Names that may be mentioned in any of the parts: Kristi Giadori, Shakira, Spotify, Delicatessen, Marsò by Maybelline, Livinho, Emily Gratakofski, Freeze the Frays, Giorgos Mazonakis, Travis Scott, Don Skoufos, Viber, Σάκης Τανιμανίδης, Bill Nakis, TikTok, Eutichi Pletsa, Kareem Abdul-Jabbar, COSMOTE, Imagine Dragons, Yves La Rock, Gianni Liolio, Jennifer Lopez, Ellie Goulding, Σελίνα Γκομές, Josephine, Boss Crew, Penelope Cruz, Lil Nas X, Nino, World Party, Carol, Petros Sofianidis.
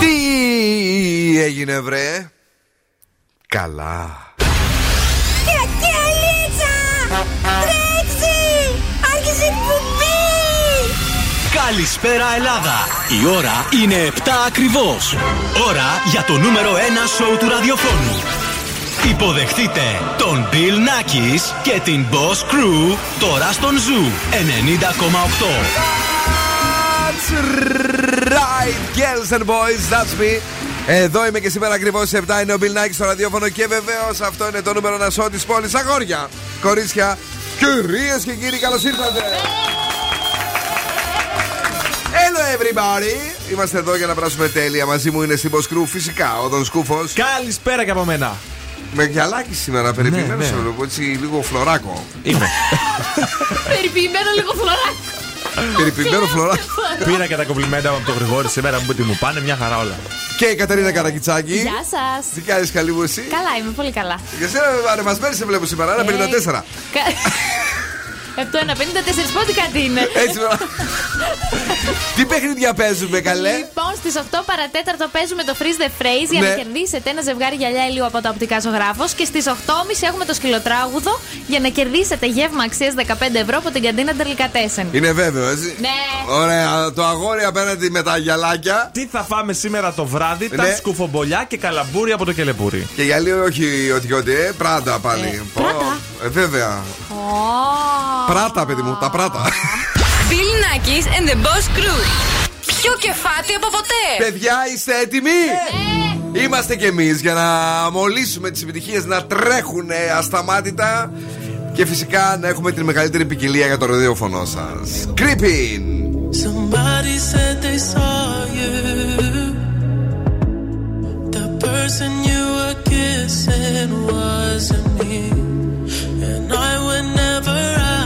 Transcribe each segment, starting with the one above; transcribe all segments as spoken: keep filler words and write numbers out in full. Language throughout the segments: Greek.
Τι έγινε βρε? Καλά. Καγκελίτσα! Τρέξει! Άρχισε η κουμπί! Καλησπέρα Ελλάδα! Η ώρα είναι επτά ακριβώς. Ώρα για το νούμερο ένα σοου του ραδιοφώνου. Υποδεχτείτε τον Bill Nakis και την Boss Crew τώρα στον Zoo ενενήντα κόμμα οκτώ. That's right, girls and boys, that's me. Εδώ είμαι και σήμερα ακριβώς στις επτά. Είναι ο Bill Nakis στο ραδιόφωνο και βεβαίως αυτό είναι το νούμερο ένα σοου της πόλης. Αγόρια, κορίτσια, κυρίες και κύριοι, καλώς ήρθατε. Hello everybody! Είμαστε εδώ για να περάσουμε τέλεια. Μαζί μου είναι στην Boss Crew, φυσικά, ο Don Skoufos. Καλησπέρα και από μένα. Με γυαλάκι σήμερα, περιποιημένο, ναι, ναι. Έτσι λίγο φλωράκο. Είμαι. Περιποιημένο λίγο φλωράκο. Περιποιημένο φλωράκο. Πήρα και τα κομπλιμέντα από τον Γρηγόρη σήμερα, μου ότι μου πάνε μια χαρά όλα. Και η Κατερίνα Καρακιτσάκη. Γεια σας. Τι κάνεις, καλή μου εσύ? Καλά, είμαι πολύ καλά. Για σένα ανεβασμένη σε βλέπω σήμερα, ένα πενήντα τέσσερα. Από το ένα πενήντα τέσσερα, πότε κάτι είναι. Έτσι, τι παιχνίδια παίζουμε, καλέ? Λοιπόν, στις οκτώ παρατέταρτο παίζουμε το Freeze the Frays για να κερδίσετε ένα ζευγάρι γυαλιά ηλίου από το Οπτικά Ζωγράφος. Και στις οκτώ και τριάντα έχουμε το σκυλοτράγουδο για να κερδίσετε γεύμα αξίας δεκαπέντε ευρώ από την καντίνα Delicatessen. Είναι βέβαιο, έτσι. Ναι. Ωραία, το αγόρι απέναντι με τα γυαλάκια. Τι θα φάμε σήμερα το βράδυ, ναι. Τα σκουφομπολιά και καλαμπούρι από το κελεπούρι. Και γυαλίο, όχι ότι ότι, ε, πράτα πάλι. Ε, πράτα. Ε, βέβαια. Oh. Πράτα, παιδί μου, τα πράτα. Bill Nakis and the Boss Crew. Πιο κεφάτι από ποτέ. Παιδιά, είστε έτοιμοι? Yeah. Yeah. Είμαστε κι εμείς για να μολύσουμε τις επιτυχίες να τρέχουν ασταμάτητα. Και φυσικά να έχουμε την μεγαλύτερη ποικιλία για το ραδιόφωνο σας. Creeping. Somebody said they saw you. The person you were kissing wasn't me. And I would never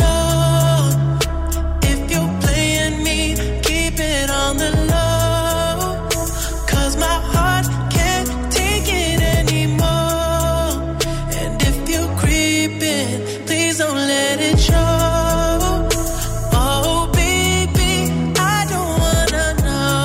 know if you're playing me. Keep it on the low, 'cause my heart can't take it anymore. And if you're creeping, please don't let it show. Oh baby, I don't wanna know.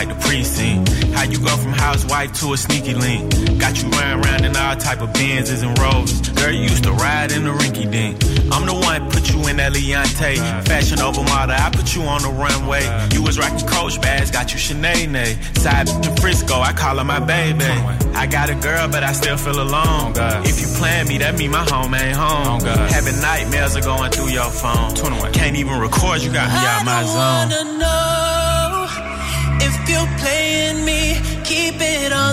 Like the precinct. How you go from housewife to a sneaky link? Got you running around in all type of Benzes and Rolls. Girl, you used to ride in the rinky dink. I'm the one put you in that Leontay. Fashion over model, I put you on the runway. You was rocking Coach bags, got you Sinead. Side to Frisco, I call her my baby. I got a girl, but I still feel alone. If you plan me, that mean my home ain't home. Having nightmares are going through your phone. Can't even record, you got me out my zone. I don't wanna know. If you're playing me, keep it on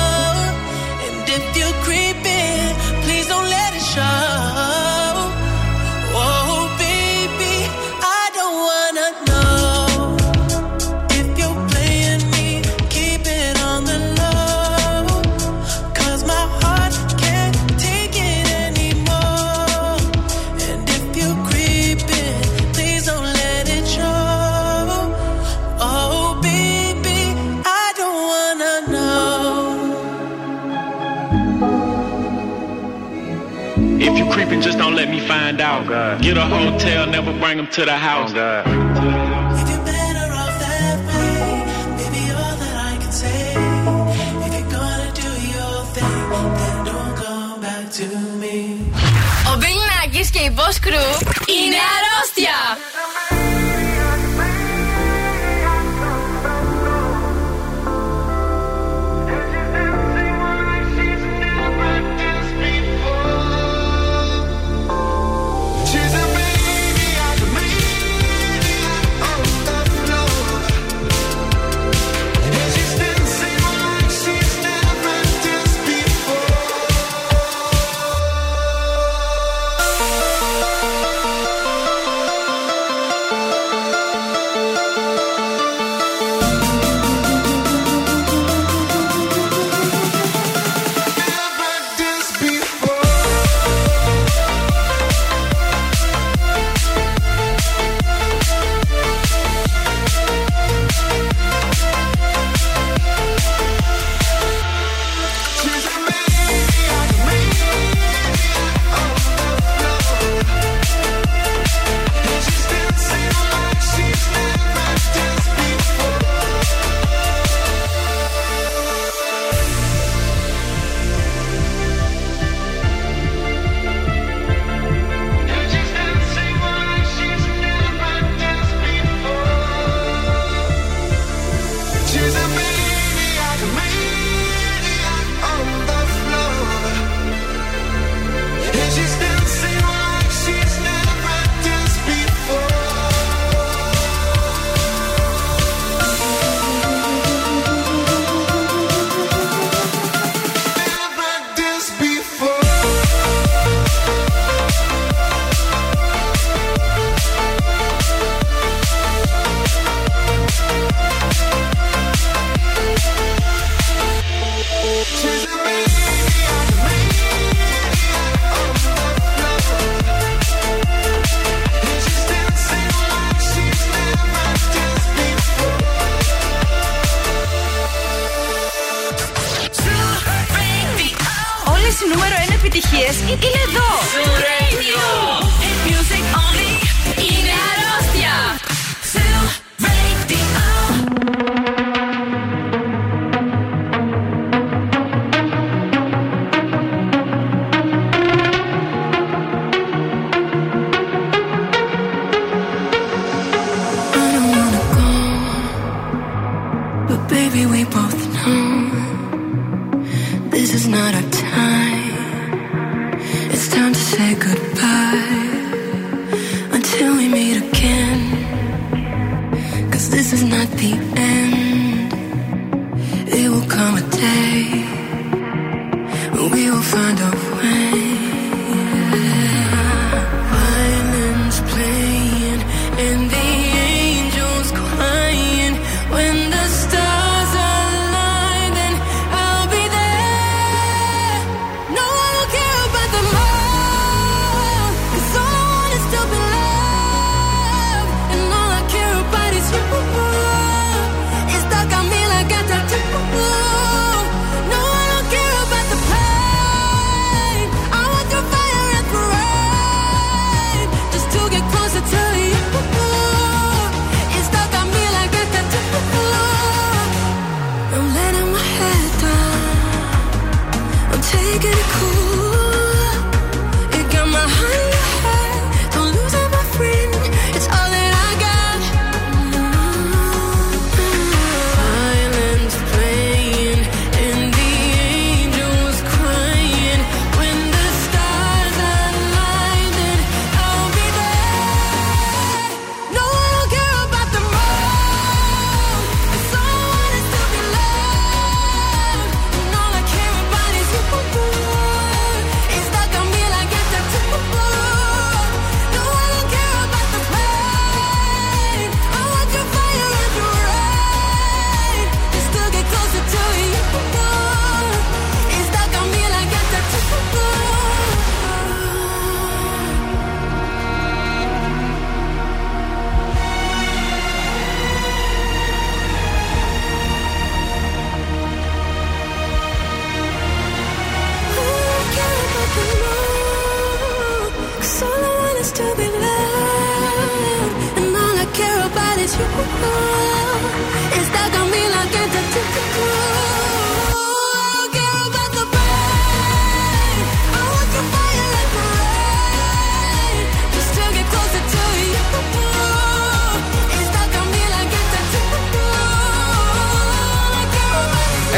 And if you're creeping, please don't let it show. If you creeping, just don't let me find out. Oh, get a hotel, never bring them to the house. Oh, ο Bill Nakis και η Boss Crew είναι αρρώστια!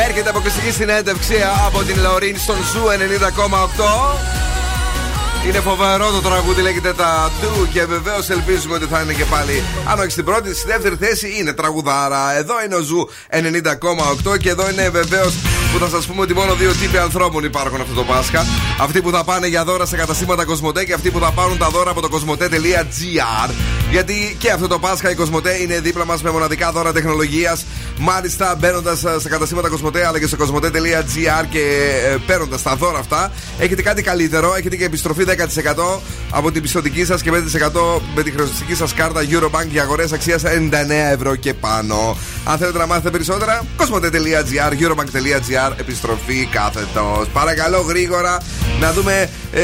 Έρχεται αποκλειστική συνέντευξη από την Λαωρίν στον Ζου ενενήντα κόμμα οκτώ. Είναι φοβερό το τραγούδι, λέγεται τα ντου και βεβαίως ελπίζουμε ότι θα είναι και πάλι. Αν όχι στην πρώτη, στη δεύτερη θέση είναι τραγουδάρα. Εδώ είναι ο Ζου ενενήντα κόμμα οκτώ και εδώ είναι βεβαίως που θα σας πούμε ότι μόνο δύο τύποι ανθρώπων υπάρχουν αυτό το Πάσχα. Αυτοί που θα πάνε για δώρα σε καταστήματα COSMOTE και αυτοί που θα πάρουν τα δώρα από το κοσμοτέ τελεία τζι αρ. Γιατί και αυτό το Πάσχα η COSMOTE είναι δίπλα μας με μοναδικά δώρα τεχνολογίας. Μάλιστα μπαίνοντας στα καταστήματα COSMOTE αλλά και στο κοσμοτέ τελεία τζι αρ και παίρνοντας τα δώρα αυτά, έχετε κάτι καλύτερο. Έχετε και επιστροφή δέκα τοις εκατό από την πιστωτική σας και πέντε τοις εκατό με τη χρεωστική σας κάρτα Eurobank για αγορές αξίας ενενήντα εννέα ευρώ και πάνω. Αν θέλετε να μάθετε περισσότερα, κοσμοτέ τελεία τζι αρ, Eurobank τελεία τζι αρ. Επιστροφή κάθετος. Παρακαλώ γρήγορα να δούμε ε,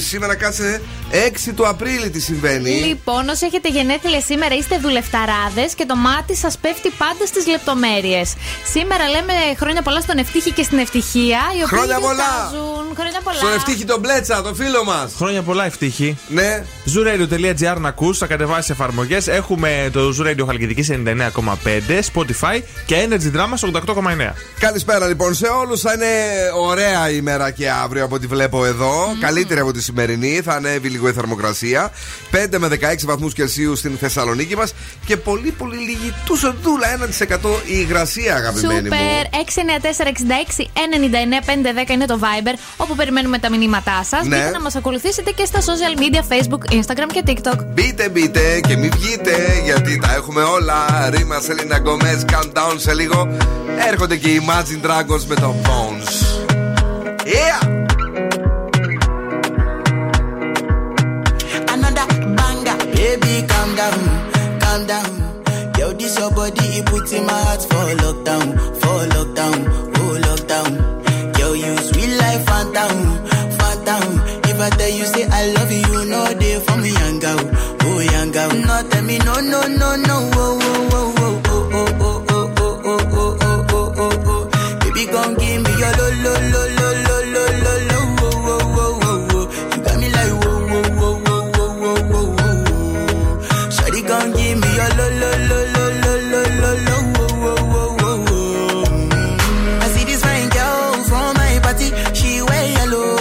σήμερα κάτσε έξι του Απρίλη τι συμβαίνει. Λοιπόν, όσοι έχετε γενέθλια σήμερα είστε δουλευταράδες και το μάτι σας πέφτει πάντα στις λεπτομέρειες. Σήμερα λέμε χρόνια πολλά στον Ευτύχη και στην Ευτυχία. Οι χρόνια, πολλά. Χρόνια πολλά! Στον Ευτύχη τον Πλέτσα, τον φίλο μας. Χρόνια πολλά, Ευτύχη. Ναι. Zurelio.gr να ακούς, θα κατεβάσεις εφαρμογές. Έχουμε το Zoo Radio Χαλκιδικής ενενήντα εννέα κόμμα πέντε, Spotify και Energy Drama ογδόντα οκτώ κόμμα εννέα. Καλησπέρα λοιπόν σε όλους. Θα είναι ωραία ημέρα και αύριο από ό,τι βλέπω εδώ. Mm. Καλύτερη από τη σημερινή. Θα ανέβει λίγο η θερμοκρασία. πέντε με δεκαέξι βαθμούς Κελσίου στην Θεσσαλονίκη μας και πολύ πολύ λίγη τούσο δούλα ένα τοις εκατό η υγρασία, αγαπημένοι Super. Μου. έξι εννιά τέσσερα έξι έξι εννιά εννέα πέντε δέκα είναι το Viber όπου περιμένουμε τα μηνύματά σας. Ναι. Μπείτε να μας ακολουθήσετε και στα social media, Facebook, Instagram και TikTok. Μπείτε, μπείτε και μην βγείτε γιατί τα έχουμε όλα. Ρίμα Σελίνα Γκομές, calm down σε λίγο. Έρχονται και οι Imagine Dragons με το Bones. Yeah! Baby, calm down, calm down. Yo, this your body, it puts in my heart for lockdown, for lockdown, oh lockdown. Yo, you sweet life, phantom, phantom. If I tell you, say I love you, you know they for me, young girl, oh young girl. No, tell me, no, no, no, no, oh, oh, oh, oh, oh, oh, oh, oh, oh, oh, oh, oh, oh, oh, oh. Baby, gon' give me your lo, lo, lo, lo, lo, lo, lo, lo, oh, oh, oh, oh. You got me like, whoa, whoa, whoa, whoa, whoa, whoa, whoa. Gon' give me your lo lo lo lo lo lo lo lo wo wo wo wo. I see this fine girl from my party, she wear yellow.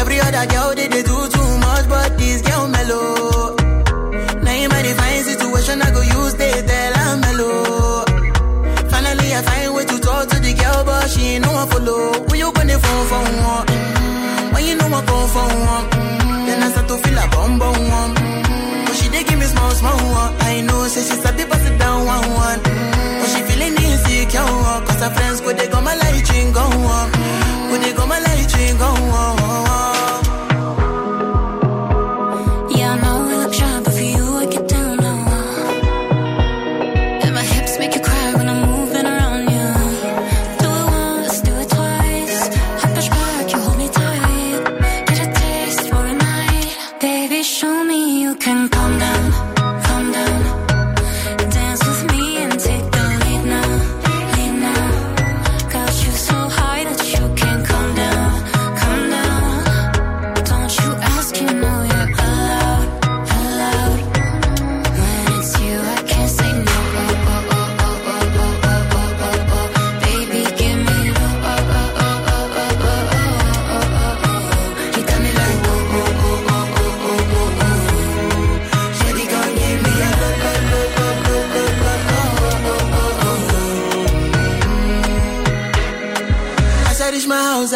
Every other girl they, they do too much, but this girl mellow. Now in my divine situation, I go use they tell I'm mellow. Finally I find way to talk to the girl, but she ain't no one follow. Who you gonna phone for? Mm-hmm. When you know I phone for? Mm-hmm. Then I start to feel a bum bum. Mm-hmm. They give me small, small one. I know, say she's a bit pass it down one, one. Mm-hmm. But she feeling insecure, cause her friends go, they go my light ring, go on. Mm-hmm. Go, they go my light ring, go on.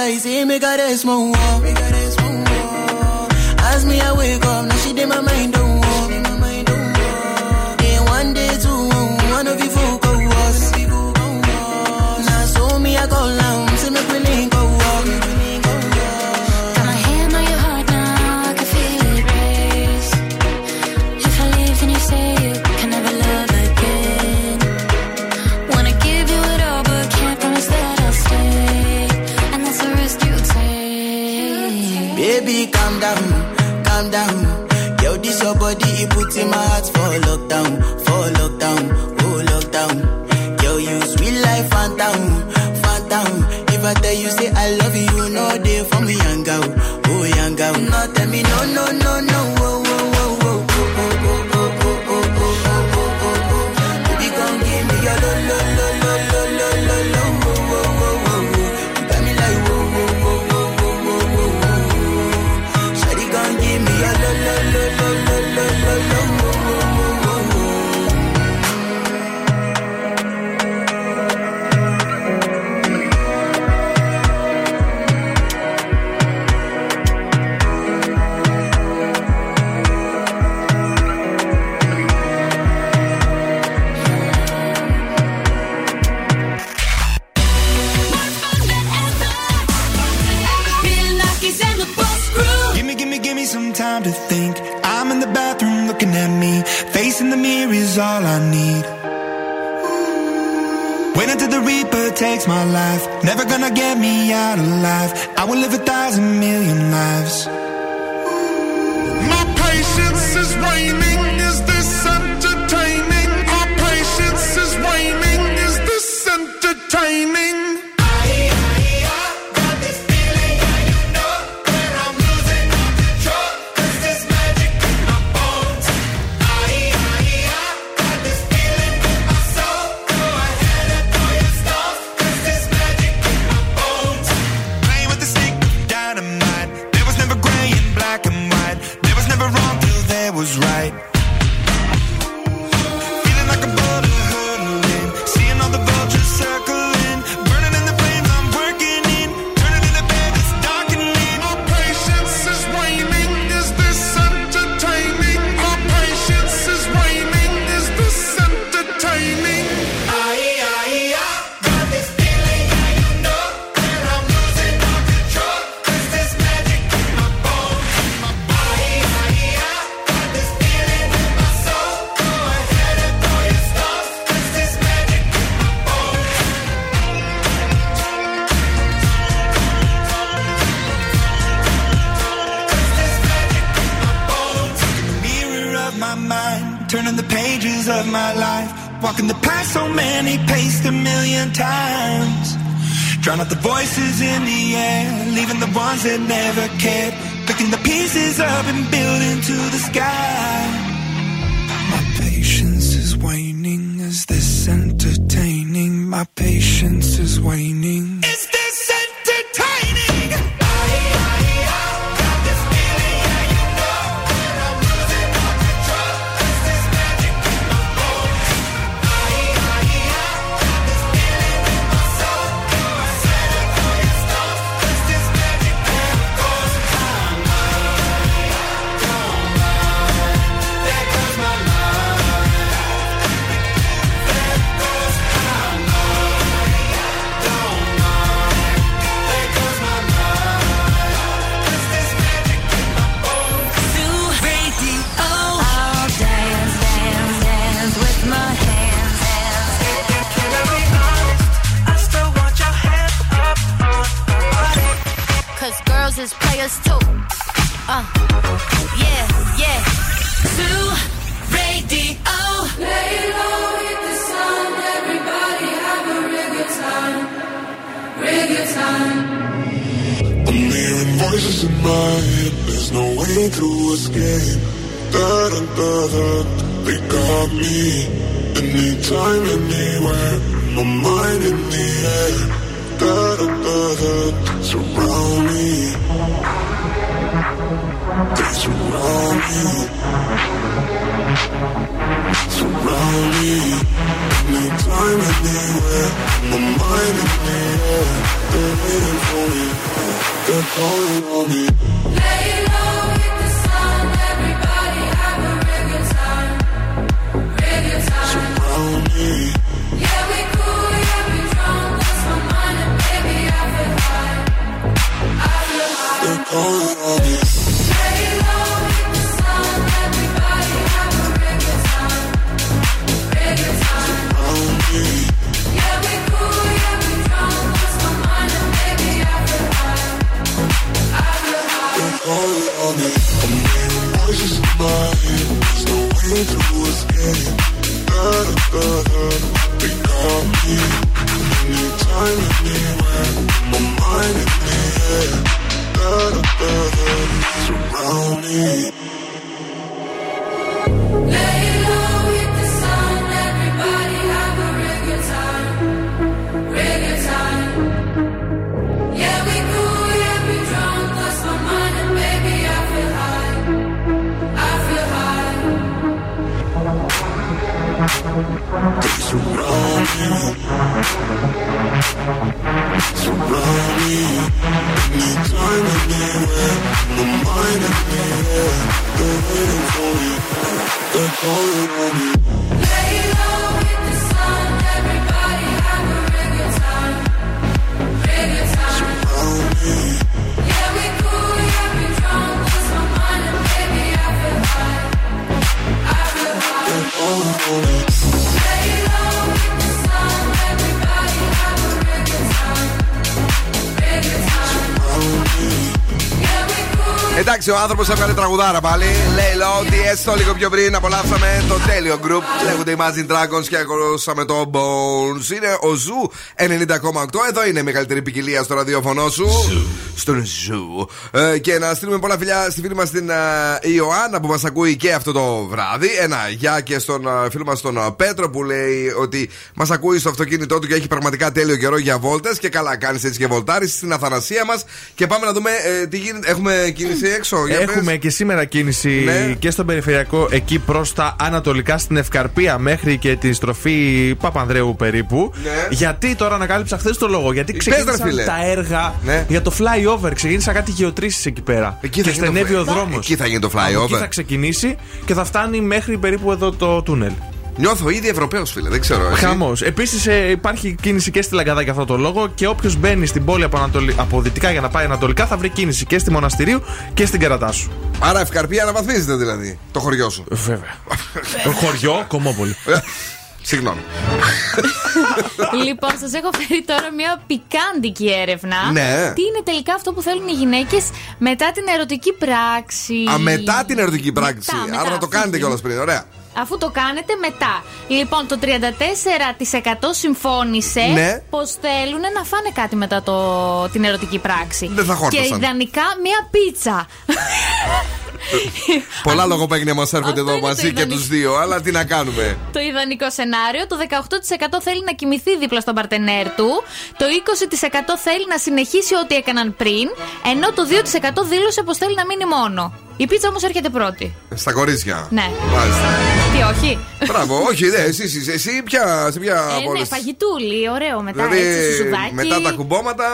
I say, me got a small wall. Ask me, I wake up. Now she did my mind on wall. Then one day, two, one of you folk go was. Now so me, I go long. See me, we ain't go walk. Got my hand on your heart now. I can feel it race. If I leave, then you say you can never love again. Wanna give you it all, but can't promise that I'll stay. Baby, calm down, calm down. Yo, this your body, it puts in my heart for lockdown, for lockdown, oh lockdown. Yo, you sweet life, phantom, phantom. If I tell you, say I love you, no day for me, young girl, oh young girl. No, tell me, no, no, no, no, oh. In the mirror is all I need. Wait until the reaper takes my life. Never gonna get me out alive. I will live a thousand million lives. My patience is waning. Is this entertaining? My patience is waning. Is this entertaining? Drown out the voices in the air, leaving the ones that never cared, picking the pieces up and building to the sky. My patience is waning, is this entertaining? My patience is waning. Is this entertaining? Got this feeling, yeah, you know that I'm losing all control. Is this magic in my bones? Got this feeling in my soul. Is players too. Uh, yeah, yeah. Zoo Radio. Lay low with the sun. Everybody have a real good time. Real good time. I'm hearing voices in my head. There's no way to escape. Da da da da. They got me. Anytime, anywhere. My mind in the air. Da, da, da, da, surround me. They surround me. Surround me. Anytime, anywhere. My mind is clear. They're waiting for me. They're calling on me. Lay low with the sun. Everybody have a real good time. Real good time. Surround me. Yeah, we cool. Yeah, we drunk. That's my mind. They're calling on me. Lay low with the sun. Everybody have a real good time. Real good time. Surround me. Yeah, we cool. Yeah, we drunk. Lost my mind and baby, I feel high. I feel high. They're calling on me. Ο άνθρωπος έκανε τραγουδάρα πάλι. Λέει ότι έστω λίγο πιο πριν απολαύσαμε το τέλειο group. Λέγονται Imagine Dragons και ακούσαμε το Bones. Είναι ο Ζου ενενήντα κόμμα οκτώ. Εδώ είναι η μεγαλύτερη ποικιλία στο ραδιόφωνο σου. Στον Ζου. Ε, και να στείλουμε πολλά φιλιά στη φίλη μας την uh, Ιωάννα που μας ακούει και αυτό το βράδυ. Ένα γεια και στον uh, φίλο μας τον uh, Πέτρο που λέει ότι μας ακούει στο αυτοκίνητό του και έχει πραγματικά τέλειο καιρό για βόλτες. Και καλά κάνεις έτσι και βολτάρεις στην Αθανασία μας. Και πάμε να δούμε ε, τι γίνεται. Έχουμε κίνηση έξω. Έχουμε και σήμερα κίνηση, ναι, και στον περιφερειακό εκεί προς τα ανατολικά, στην Ευκαρπία μέχρι και τη στροφή Παπανδρέου περίπου. Ναι. Γιατί τώρα ανακάλυψα χθες το λόγο, γιατί ξεκίνησαν τα έργα, ναι, για το flyover. Ξεκίνησαν κάτι γεωτρήσεις εκεί πέρα. Εκεί και στενεύει το... ο δρόμος. Εκεί θα γίνει το flyover. Εκεί θα ξεκινήσει και θα φτάνει μέχρι περίπου εδώ το τούνελ. Νιώθω ήδη Ευρωπαίος, φίλε, δεν ξέρω. Χαμός. Επίσης ε, υπάρχει κίνηση και στη Λαγκαδά για αυτό το λόγο και όποιος μπαίνει στην πόλη από, ανατολ... από δυτικά για να πάει ανατολικά θα βρει κίνηση και στη Μοναστηρίου και στην Καρατάσου. Άρα Ευκαρπία αναβαθμίζεται δηλαδή, το χωριό σου. Βέβαια. Χωριό, Κομμόπολη. Συγγνώμη. Λοιπόν, σας έχω φέρει τώρα μια πικάντικη έρευνα. Ναι. Τι είναι τελικά αυτό που θέλουν οι γυναίκες μετά την ερωτική πράξη. Α, μετά την ερωτική πράξη. Μετά, μετά, άρα να το κάνετε κιόλας πριν, ωραία. Αφού το κάνετε μετά. Λοιπόν, το τριάντα τέσσερα τοις εκατό συμφώνησε, ναι, πως θέλουν να φάνε κάτι μετά το, την ερωτική πράξη. Δεν θα χόρτασαν. Και ιδανικά μία πίτσα. Πολλά λογοπαίγνια μας έρχονται εδώ μαζί και τους δύο, αλλά τι να κάνουμε. Το ιδανικό σενάριο. Το δεκαοκτώ τοις εκατό θέλει να κοιμηθεί δίπλα στον παρτενέρ του. Το είκοσι τοις εκατό θέλει να συνεχίσει ό,τι έκαναν πριν. Ενώ το δύο τοις εκατό δήλωσε πως θέλει να μείνει μόνο. Η πίτσα όμως έρχεται πρώτη. Στα κορίτσια. Ναι. Μάλιστα. Τι, όχι. Μπράβο, όχι, δε, εσύ, εσύ, εσύ πια. Σε ποια ε, πόλη. Ναι, φαγητούλι, ωραίο μετά. Δηλαδή, έτσι, σουδάκι. Μετά τα κουμπώματα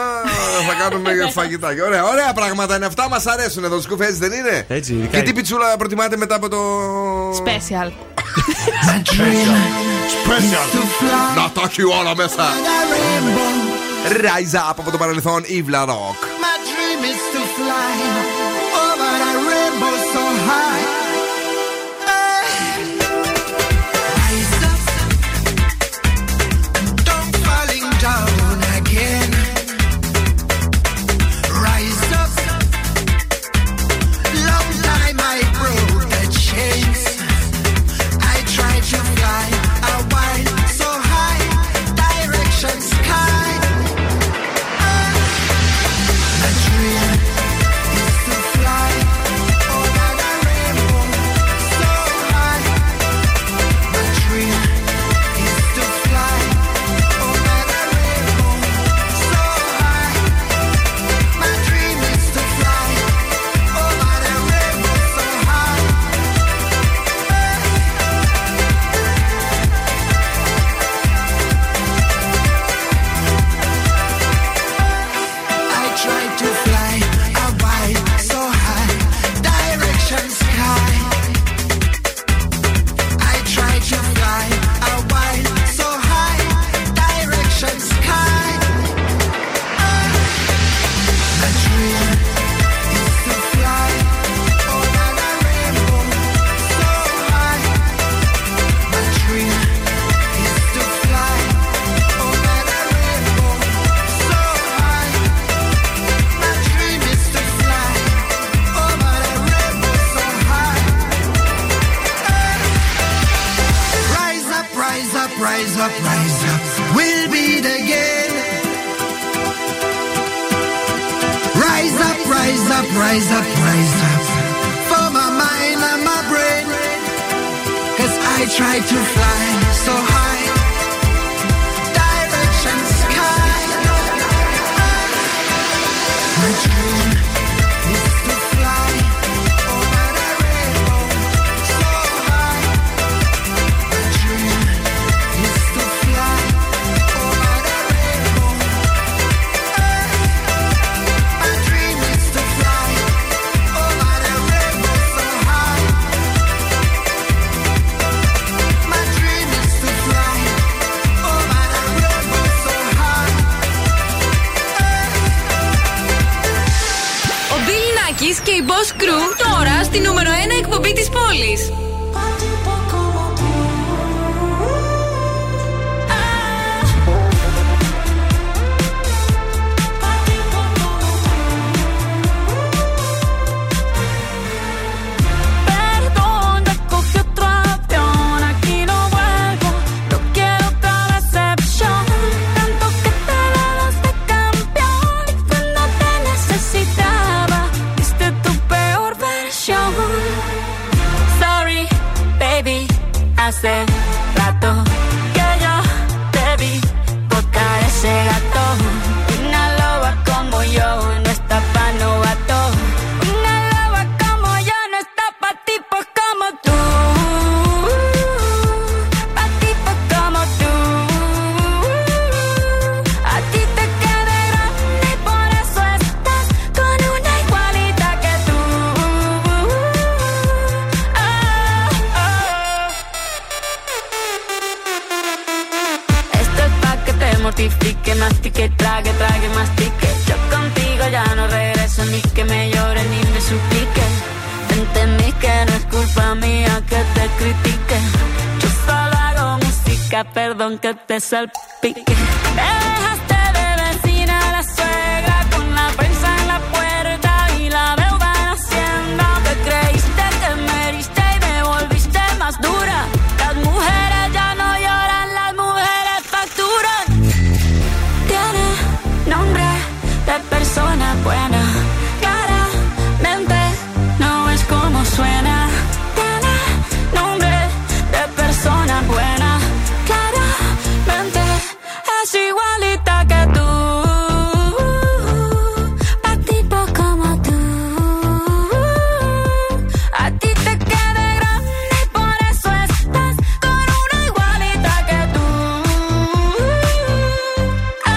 θα κάνουμε φαγητάκι. Ωραία, ωραία πράγματα είναι αυτά, μας αρέσουν εδώ στις κουφές, δεν είναι. Έτσι, ειδικά. Και τι πιτσούλα προτιμάτε μετά από το. Special. Special. Να τα έχει όλα μέσα. Rise up από το παρελθόν, Yves La Rock. rise up, rise up, we'll beat again. Rise up, rise up, rise up, rise up, for my mind and my brain. Cause I try to fly so high, direction sky. My dream is to fly over the rainbow so high. My dream is to fly over the rainbow. My dream is to fly over the rainbow so high. My dream is to fly over the rainbow so high. Ο Bill Nakis και η Boss Crew τώρα στη νούμερο ένα εκπομπή της πόλης. Hace rato que yo te vi tocar ese gato. Una loba como yo no está pa' novato. Una loba como yo no está pa' tipos como tú. Pa' tipos como tú. A ti te queda grande y por eso estás con una igualita que tú. Oh, oh. Esto es pa' que te mortifique, mastique, trague, trague, mastique. Yo contigo ya no regreso, ni que me llore ni me suplique. Entendí que no es culpa mía que te critique. Yo solo hago música, perdón que te salpique. Me dejaste de vecina a la suegra con la prensa en la puerta y la deuda en Hacienda. Te creíste que me heriste y me volviste más dura. Las mujeres ya no lloran, las mujeres facturan. Tiene nombre de persona buena, claramente no es como suena. Tiene nombre de persona buena, claramente es igualita que tú. Pa' tipo como tú. A ti te queda grande y por eso estás con una igualita que tú. Ah,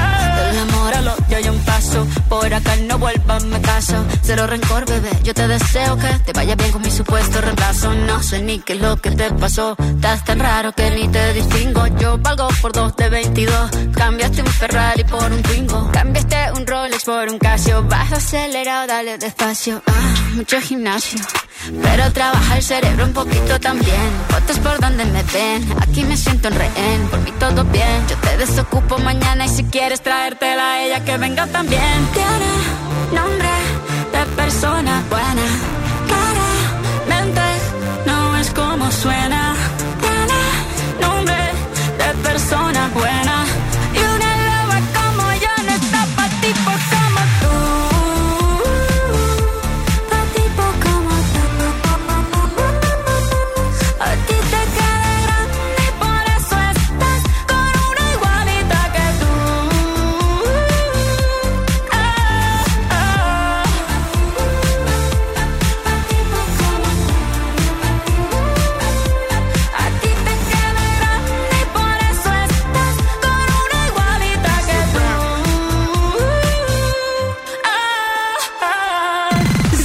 ah. Del amor al odio hay un paso, por acá no vuelvas, me caso. Cero rencor, bebé, yo te deseo que te vaya bien con mi supuesto reemplazo. No sé ni qué es lo que te pasó, estás tan raro que ni te distingo. Yo valgo por dos de veintidós, cambiaste un Ferrari por un Twingo. Cambiaste un Rolex por un Casio, vas acelerado, dale despacio. Ah, mucho gimnasio, pero trabaja el cerebro un poquito también. Fotos por donde me ven, aquí me siento en rehén. Por mí todo bien, yo te desocupo mañana. Y si quieres traértela a ella, que venga también. Tiene nombre de persona buena, claramente no es como suena. Tiene nombre de persona buena, y una loba como yo no está pa' tipo como tú. Pa' tipo como tú. A ti te queda grande y por eso estás con una igualita que tú. Ah, ah. Pa' tipo como tú. A ti te queda grande y por eso estás con una igualita que tú. Ah, ah.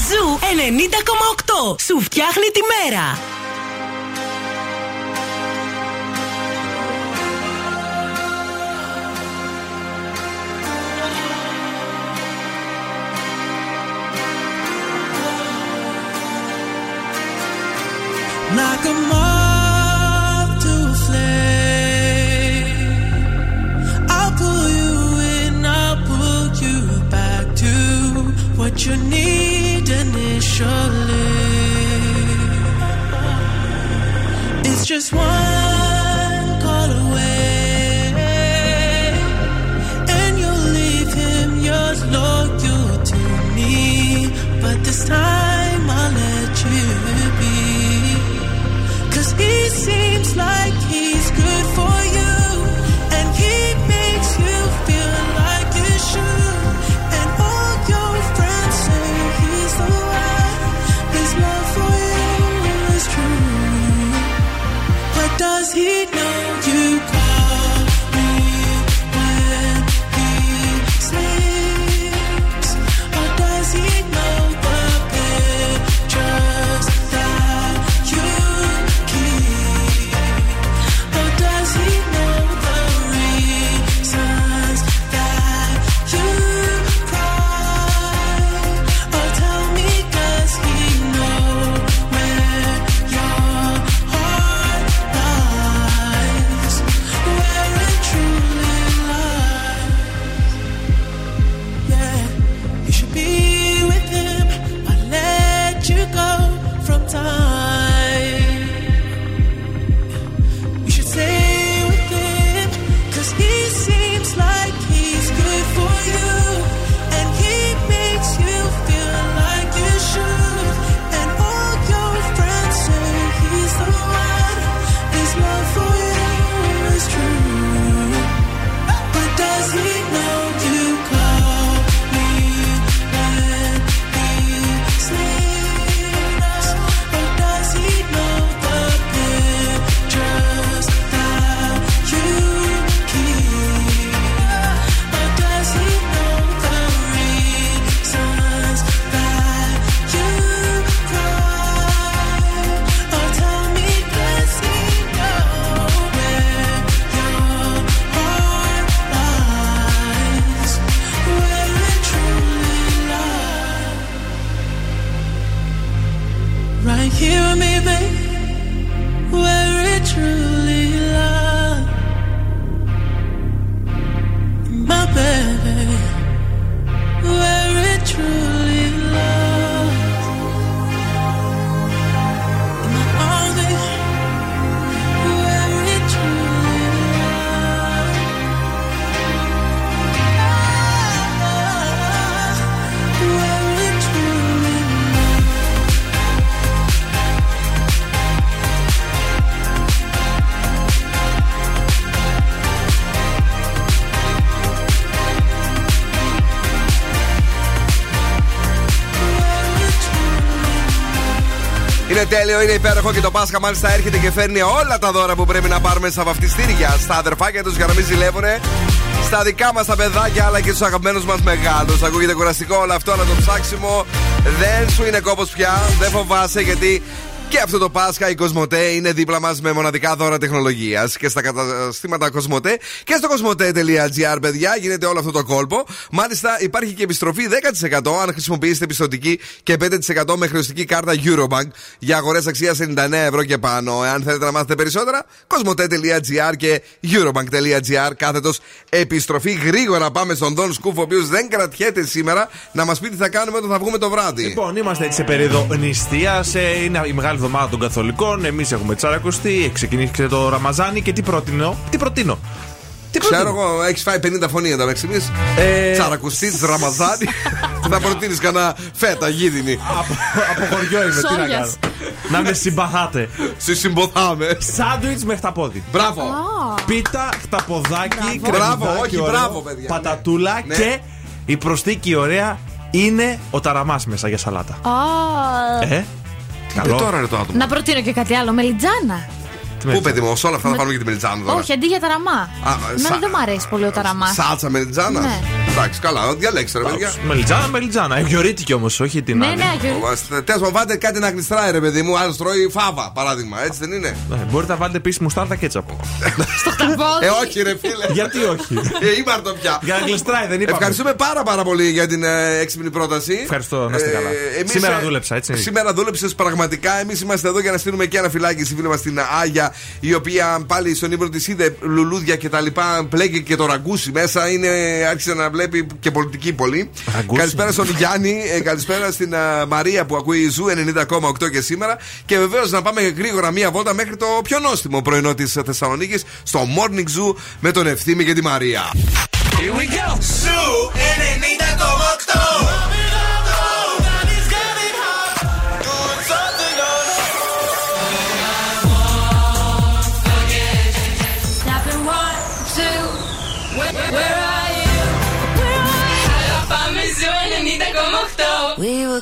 Ζου ενενήντα κόμμα οκτώ σου φτιάχνει τη μέρα. Knock 'em off to flame. I'll pull you in, I'll pull you back to what you need initially. It's just one call. but this time I'll let you be, 'cause he seems like he's good for you, and he makes you feel like you should, and all your friends say he's the one, his love for you is true, but does he know you call me when he sleeps, or does he know the pictures that you keep, or does he know the reasons that you cry, or tell me does he know where your heart lies, where it truly lies, yeah, you should be with him, I let you go from time, you should stay with him, 'cause he seems like he's good for you, and he makes you feel like you should, and all your friends say he's the one, his love for you is true, but does he know you call me when he sleeps, or does he know the pictures that you keep, or does he know the reasons that you cry, or tell me does he know where your heart lies, where it truly lies, right here with me babe, where it truly lies, my baby, where it truly lies, my only, where it truly lies. Where it truly lies. Είναι τέλειο, είναι υπέροχο και το Πάσχα μάλιστα έρχεται και φέρνει όλα τα δώρα που πρέπει να πάρουμε στα βαφτιστήρια, στα αδερφάκια τους για να μην ζηλεύουνε, στα δικά μας τα παιδάκια αλλά και στους αγαπημένους μας μεγάλους. Ακούγεται κουραστικό όλο αυτό, αλλά το ψάξιμο δεν σου είναι κόπος πια, δεν φοβάσαι γιατί και αυτό το Πάσχα η COSMOTE είναι δίπλα μας με μοναδικά δώρα τεχνολογίας και στα καταστήματα COSMOTE και στο κοσμοτέ τελεία τζι άρ, παιδιά, γίνεται όλο αυτό το κόλπο. Μάλιστα υπάρχει και επιστροφή δέκα τοις εκατό αν χρησιμοποιήσετε πιστωτική και πέντε τοις εκατό με χρεωστική κάρτα Eurobank για αγορές αξίας ενενήντα εννέα ευρώ και πάνω. Εάν θέλετε να μάθετε περισσότερα, κοσμοτέ τελεία τζι άρ και eurobank τελεία τζι άρ κάθετος επιστροφή. Γρήγορα πάμε στον Don Skoufos, ο οποίος δεν κρατιέται σήμερα, να μας πει τι θα κάνουμε όταν θα βγούμε το βράδυ. Λοιπόν, είμαστε έτσι σε περίοδο νηστείας, είναι η μεγάλη εβδομάδα των Καθολικών. Εμείς έχουμε τσαρακοστή, ξεκινήθηκε το Ραμαζάνι και τι προτείνω. Τι προτείνω. Τι ξέρω εγώ, έχεις φάει πενήντα φωνή τα μέχρι στιγμής. Τσαρακοστή, Ραμαζάνι. Θα προτείνεις κανένα φέτα γίδινη. Από χωριό είμαι, τι να κάνω. Να με συμπαθάτε. Συ συμποθάμε. Σάντουιτς με χταπόδι. Μπράβο. Πίτα, χταποδάκι, κρεμμυδάκι, πατατούλα και η προσθήκη ωραία είναι ο ταραμάς μέσα για σαλάτα. Ε. Τώρα είναι το άτομο. Να προτείνω και κάτι άλλο, μελιτζάνα. Πού παιδί μου, όλα αυτά με... θα πάρουμε και τη μελιτζάνα τώρα. Όχι, αντί για ταραμά. Σα... Δεν μου αρέσει πολύ ο ταραμά. Σάτσα μελιτζάνα. Ναι. Εντάξει, καλά, διαλέξτε ρε παιδιά. Μελιτζάνα, μελιτζάνα. Αγιορίτικη όμως, όχι την άλλη. Ναι, ναι, αγιορίτικη. Τέλος πάντων, βάλτε κάτι να γλιστράει ρε παιδί μου. Αν τρώει φάβα, παράδειγμα, έτσι δεν είναι. Ναι, μπορείτε να βάλετε επίση μουστάρδα κέτσαπ. Στο χταπόδι. Ε, όχι ρε φίλε. Γιατί όχι. Ε, ήμαρτο πια. Για να γλιστράει, δεν είπαμε. Ευχαριστούμε πάρα πάρα πολύ για την ε, έξυπνη πρόταση. Ευχαριστώ, να είστε καλά. Σήμερα δούλεψα, έτσι. Σήμερα δούλεψε πραγματικά. Εμείς είμαστε εδώ για να στείλουμε και ένα φυλάκι στη φίλη μας την Άγια, η οποία πάλι στον ύπνο της είδε λουλούδια και τα λοιπά, πλέκει και το ραγκούσι μέσα, είναι, άρχισε να βλέπει και πολιτική πολύ. Ραγκούσι. Καλησπέρα στον Γιάννη, ε, καλησπέρα στην uh, Μαρία που ακούει Ζου ενενήντα κόμμα οκτώ και σήμερα και βεβαίως να πάμε γρήγορα μία βόλτα μέχρι το πιο νόστιμο πρωινό της Θεσσαλονίκης στο Morning Zoo με τον Ευθύμη και τη Μαρία. Here we go. Zoo ενενήντα κόμμα οκτώ. were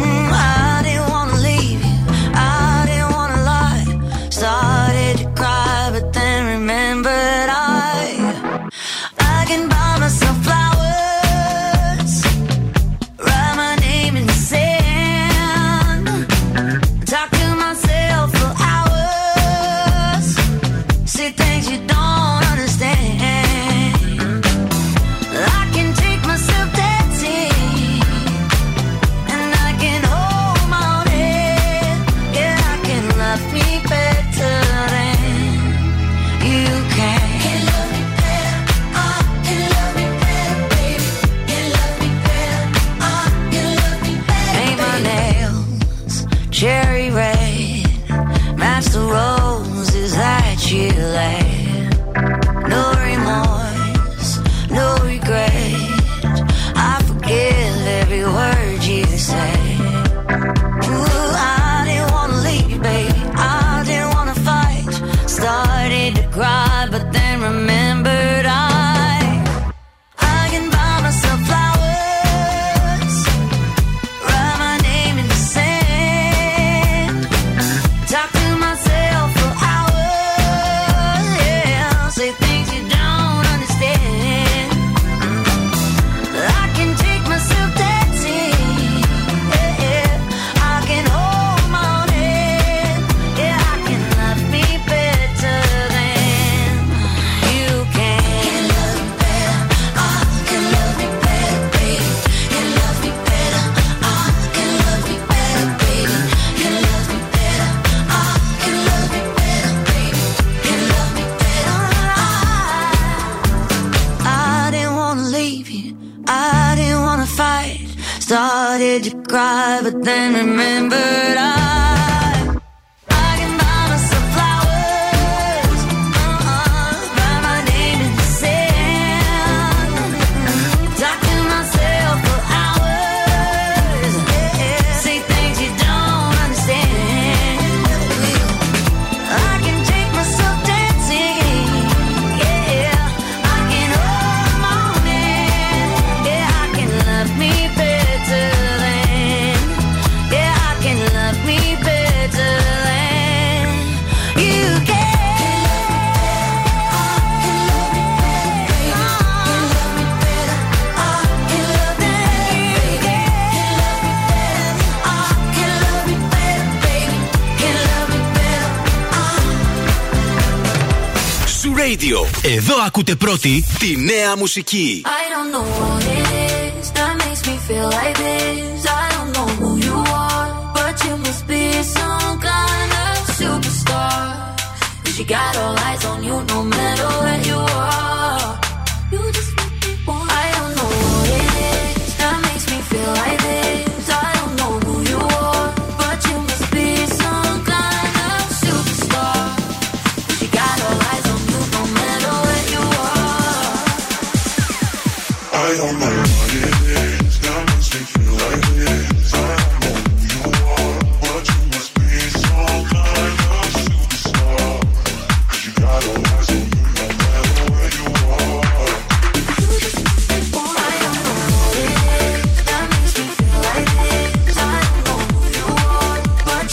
Mm, I didn't wanna leave you, I didn't wanna lie. Started to cry, but then remembered I I can buy myself flowers. Εδώ ακούτε πρώτη τη νέα μουσική. I don't know what it is that makes me feel like this. I don't know who you are, but you must be some kind of superstar. Cause you got all eyes on you, no matter where you are. You just make me want. I don't know what it is that makes me feel like this. I don't know who you are, but you must be some kind of superstar. Cause you got all eyes. I don't know what it is that makes me feel like this. I don't know who you are, but you must be some kind of superstar. Cause you got all eyes on you, no matter where you are. I don't know what it is that makes me feel like this. I don't know who you are, but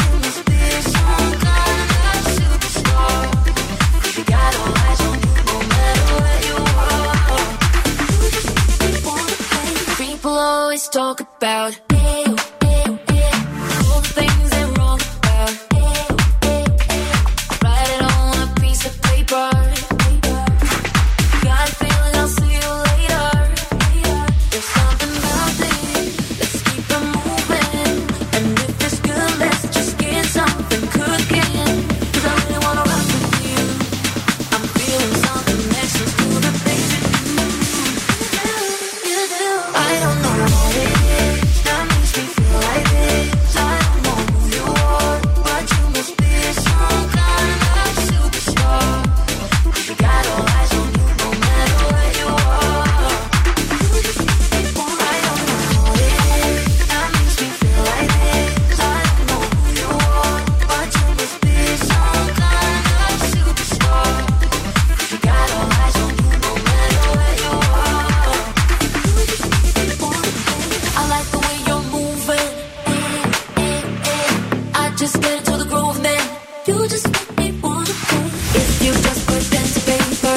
you must be some kind of superstar. Cause you got all eyes on you, no matter where you are. People always talk about ew, ew, ew, all the things they're wrong about. Ew, ew, ew. Write it on a piece of paper. Got a feeling I'll see you later. There's something about this. Let's keep it moving. And if it's good, let's just get something cooking. Cause I really wanna rock with you. I'm feeling something next to the things you do. I don't know what it is. just get into the groove, man. You just make me wanna go. If you just put pen to paper,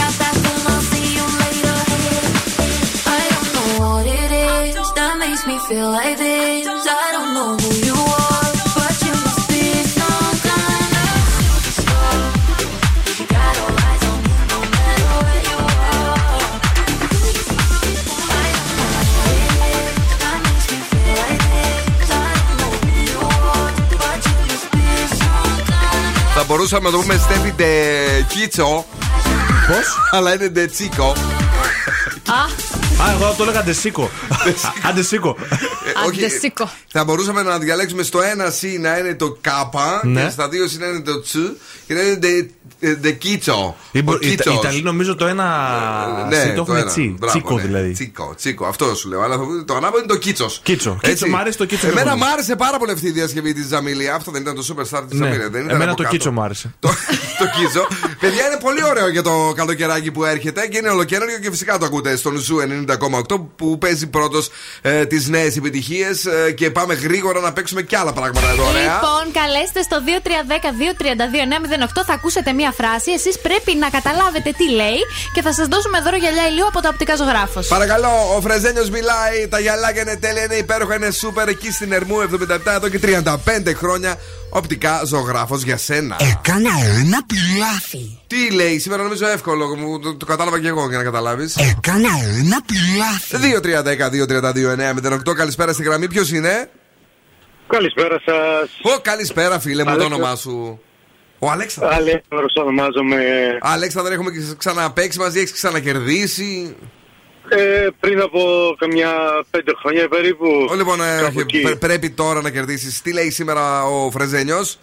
got that feeling, I'll see you later. I don't know what it is that makes me feel like this. I don't know who you are. Μπορούσαμε να το πούμε Στέφι Ντετσίτσο. Πώς? Αλλά είναι Ντετσίκο. Α, εγώ το έλεγα Ντεσίκο. Αντεσίκο. Αντεσίκο. Θα μπορούσαμε να διαλέξουμε στο ένα σι να είναι το κάπα και στα δύο σι να είναι το τσ και να είναι Ντεκίτσο. Ιταλή νομίζω το ένα σι το έχουν τσι. Τσίκο δηλαδή. Τσίκο, αυτό σου λέω. Αλλά το ανάποδο είναι το κίτσο. Κίτσο. Μ' άρεσε το κίτσο. Εμένα μ' άρεσε πάρα πολύ αυτή η διασκευή τη Ζαμίλια. Αυτό δεν ήταν το superstar τη Ζαμίλια. Εμένα το κίτσο μ' άρεσε. Το κίτσο. Παιδιά είναι πολύ ωραίο για το καλοκαιράκι που έρχεται και είναι ολοκαίριο και φυσικά το ακούτε στον Ζου ενενήντα κόμμα οκτώ που παίζει πρώτος ε, τις νέες επιτυχίες ε, και πάμε γρήγορα να παίξουμε και άλλα πράγματα εδώ. Ωραία. Λοιπόν, καλέστε στο δύο τρία ένα μηδέν δύο τρία δύο εννιά μηδέν οκτώ. Θα ακούσετε μία φράση. Εσείς πρέπει να καταλάβετε τι λέει και θα σας δώσουμε δώρο γυαλιά ηλίου από τα οπτικά ζωγράφος. Παρακαλώ, ο Φρεζένιος μιλάει. Τα γυαλάκια είναι τέλεια, είναι υπέροχα, είναι σούπερ. Εκεί στην Ερμού εβδομήντα επτά εδώ και τριάντα πέντε χρόνια. Οπτικά ζωγράφος για σένα. Έκανα ένα πλάφι. Τι λέει, σήμερα νομίζω εύκολο. Το, το κατάλαβα και εγώ για να καταλάβεις. Έκανα ένα πλάφι. δύο τρία ένα δύο τρία δύο εννιά μηδέν οκτώ. Καλησπέρα στη γραμμή, ποιος είναι? Καλησπέρα σας. Ω, καλησπέρα φίλε μου, Αλέξα... το όνομά σου? Ο Αλέξανδρος. Αλέξανδρος ονομάζομαι. Αλέξανδρο, έχουμε ξαναπαίξει μαζί, έχεις ξανακερδίσει? Ε, πριν από καμιά πέντε χρόνια περίπου. Ό, λοιπόν, ε, πρέπει τώρα να κερδίσεις. Τι λέει σήμερα ο Φρεζένιος?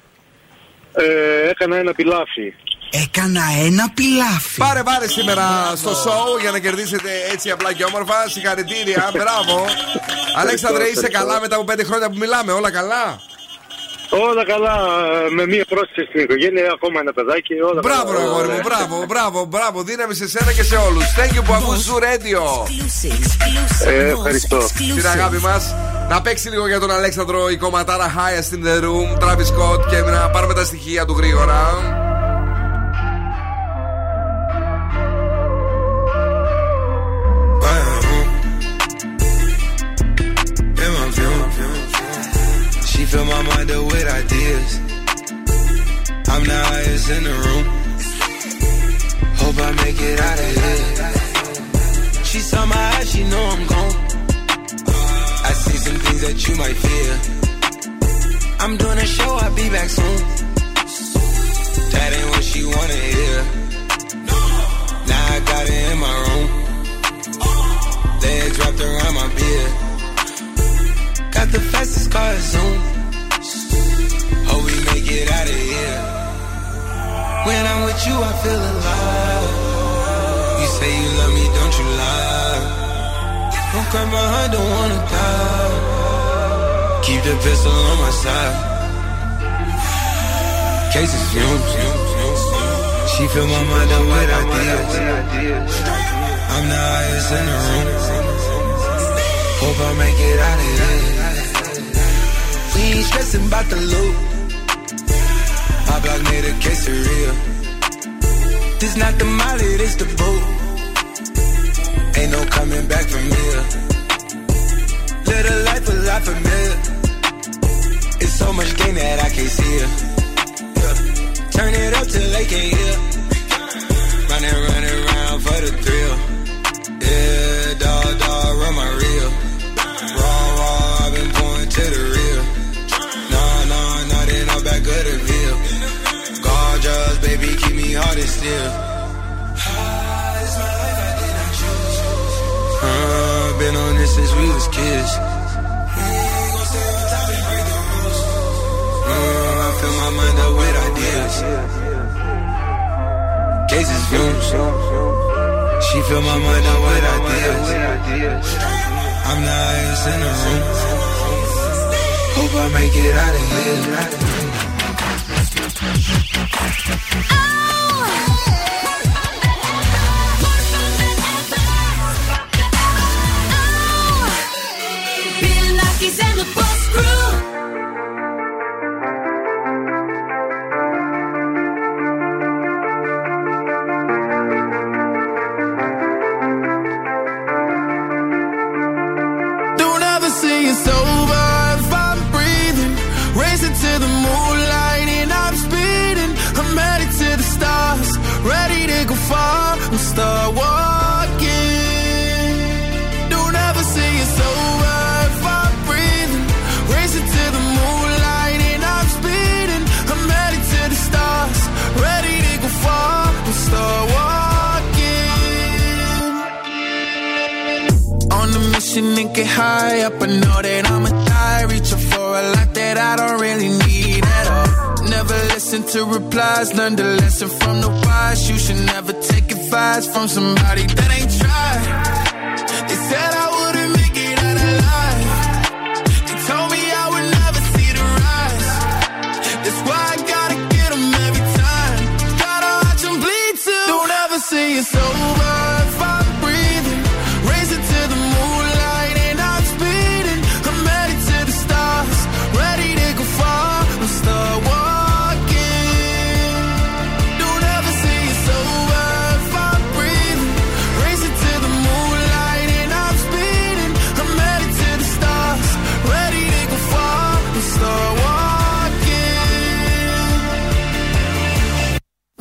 Ε, έκανα ένα πιλάφι. Έκανα ένα πιλάφι. Πάρε πάρε σήμερα Λέβαια. στο σοου για να κερδίσετε έτσι απλά και όμορφα. Συγχαρητήρια, μπράβο. Αλέξανδρε, είσαι καλά μετά από πέντε χρόνια που μιλάμε? Όλα καλά? Όλα καλά, με μία πρόσθεση στην οικογένεια, ακόμα ένα παιδάκι. Όλα μπράβο, καλά, αγόρι μου, μπράβο, μπράβο, μπράβο. Δύναμη σε σένα και σε όλους. Thank you που ακούς Zoo Radio. Ε, ευχαριστώ. Την αγάπη μας. Να παίξει λίγο για τον Αλέξανδρο η κομματάρα Highest in the Room, Travis Scott, και να πάρουμε τα στοιχεία του γρήγορα. Fill my mind up with ideas. I'm the highest in the room. Hope I make it out of here. She saw my eyes, she know I'm gone. I see some things that you might fear. I'm doing a show, I'll be back soon. That ain't what she wanna hear. Now I got it in my room. Legs wrapped around my beard. Got the fastest car to Zoom. Hope we make it out of here. When I'm with you, I feel alive. You say you love me, don't you lie? Don't cry my heart, don't wanna die. Keep the pistol on my side. Cases fumes. She fill my mind up with ideas. I'm the highest in the room. Hope I make it out of here. We ain't stressing about the loot. My block made a quesadilla. This not the molly, this the boot. Ain't no coming back from here. Live a life a lot familiar. It's so much gain that I can't see it. Turn it up till they can't hear. Running, running around for the thrill. Yeah, dawg, dawg, run my reel. Raw, raw, I've been going to the real. Nah, nah, nah, they not back of the veil. Gorgeous, baby, keep me hard and still. Ah, it's my life, I did not choose. Uh, been on this since we was kids. We gon' stay on top and break the rules. Uh, I fill my mind up with ideas. Cases, fumes. She fill my mind up with ideas. I'm the highest in the room. Hope I make it out of here. Oh! More fun than ever. Oh! Bill Nakis and the Boss Crew. ready to go far, we'll start walking. Don't ever say it's over if I'm breathing, racing to the moonlight and I'm speeding. I'm headed to the stars, ready to go far, we'll start walking. On a mission and get high up, I know that I'ma die, reaching for a lot that I don't really need at all. Never listen to replies, learn the lesson from the wise. You should never take advice from somebody that ain't tried. They said I wouldn't make it out alive. They told me I would never see the rise. That's why I gotta get them every time. Gotta watch them bleed too. Don't ever say it's over if I'm breathing. Racing to the moonlight and I'm speeding. I'm headed to the stars, ready to go far. I'm stuck.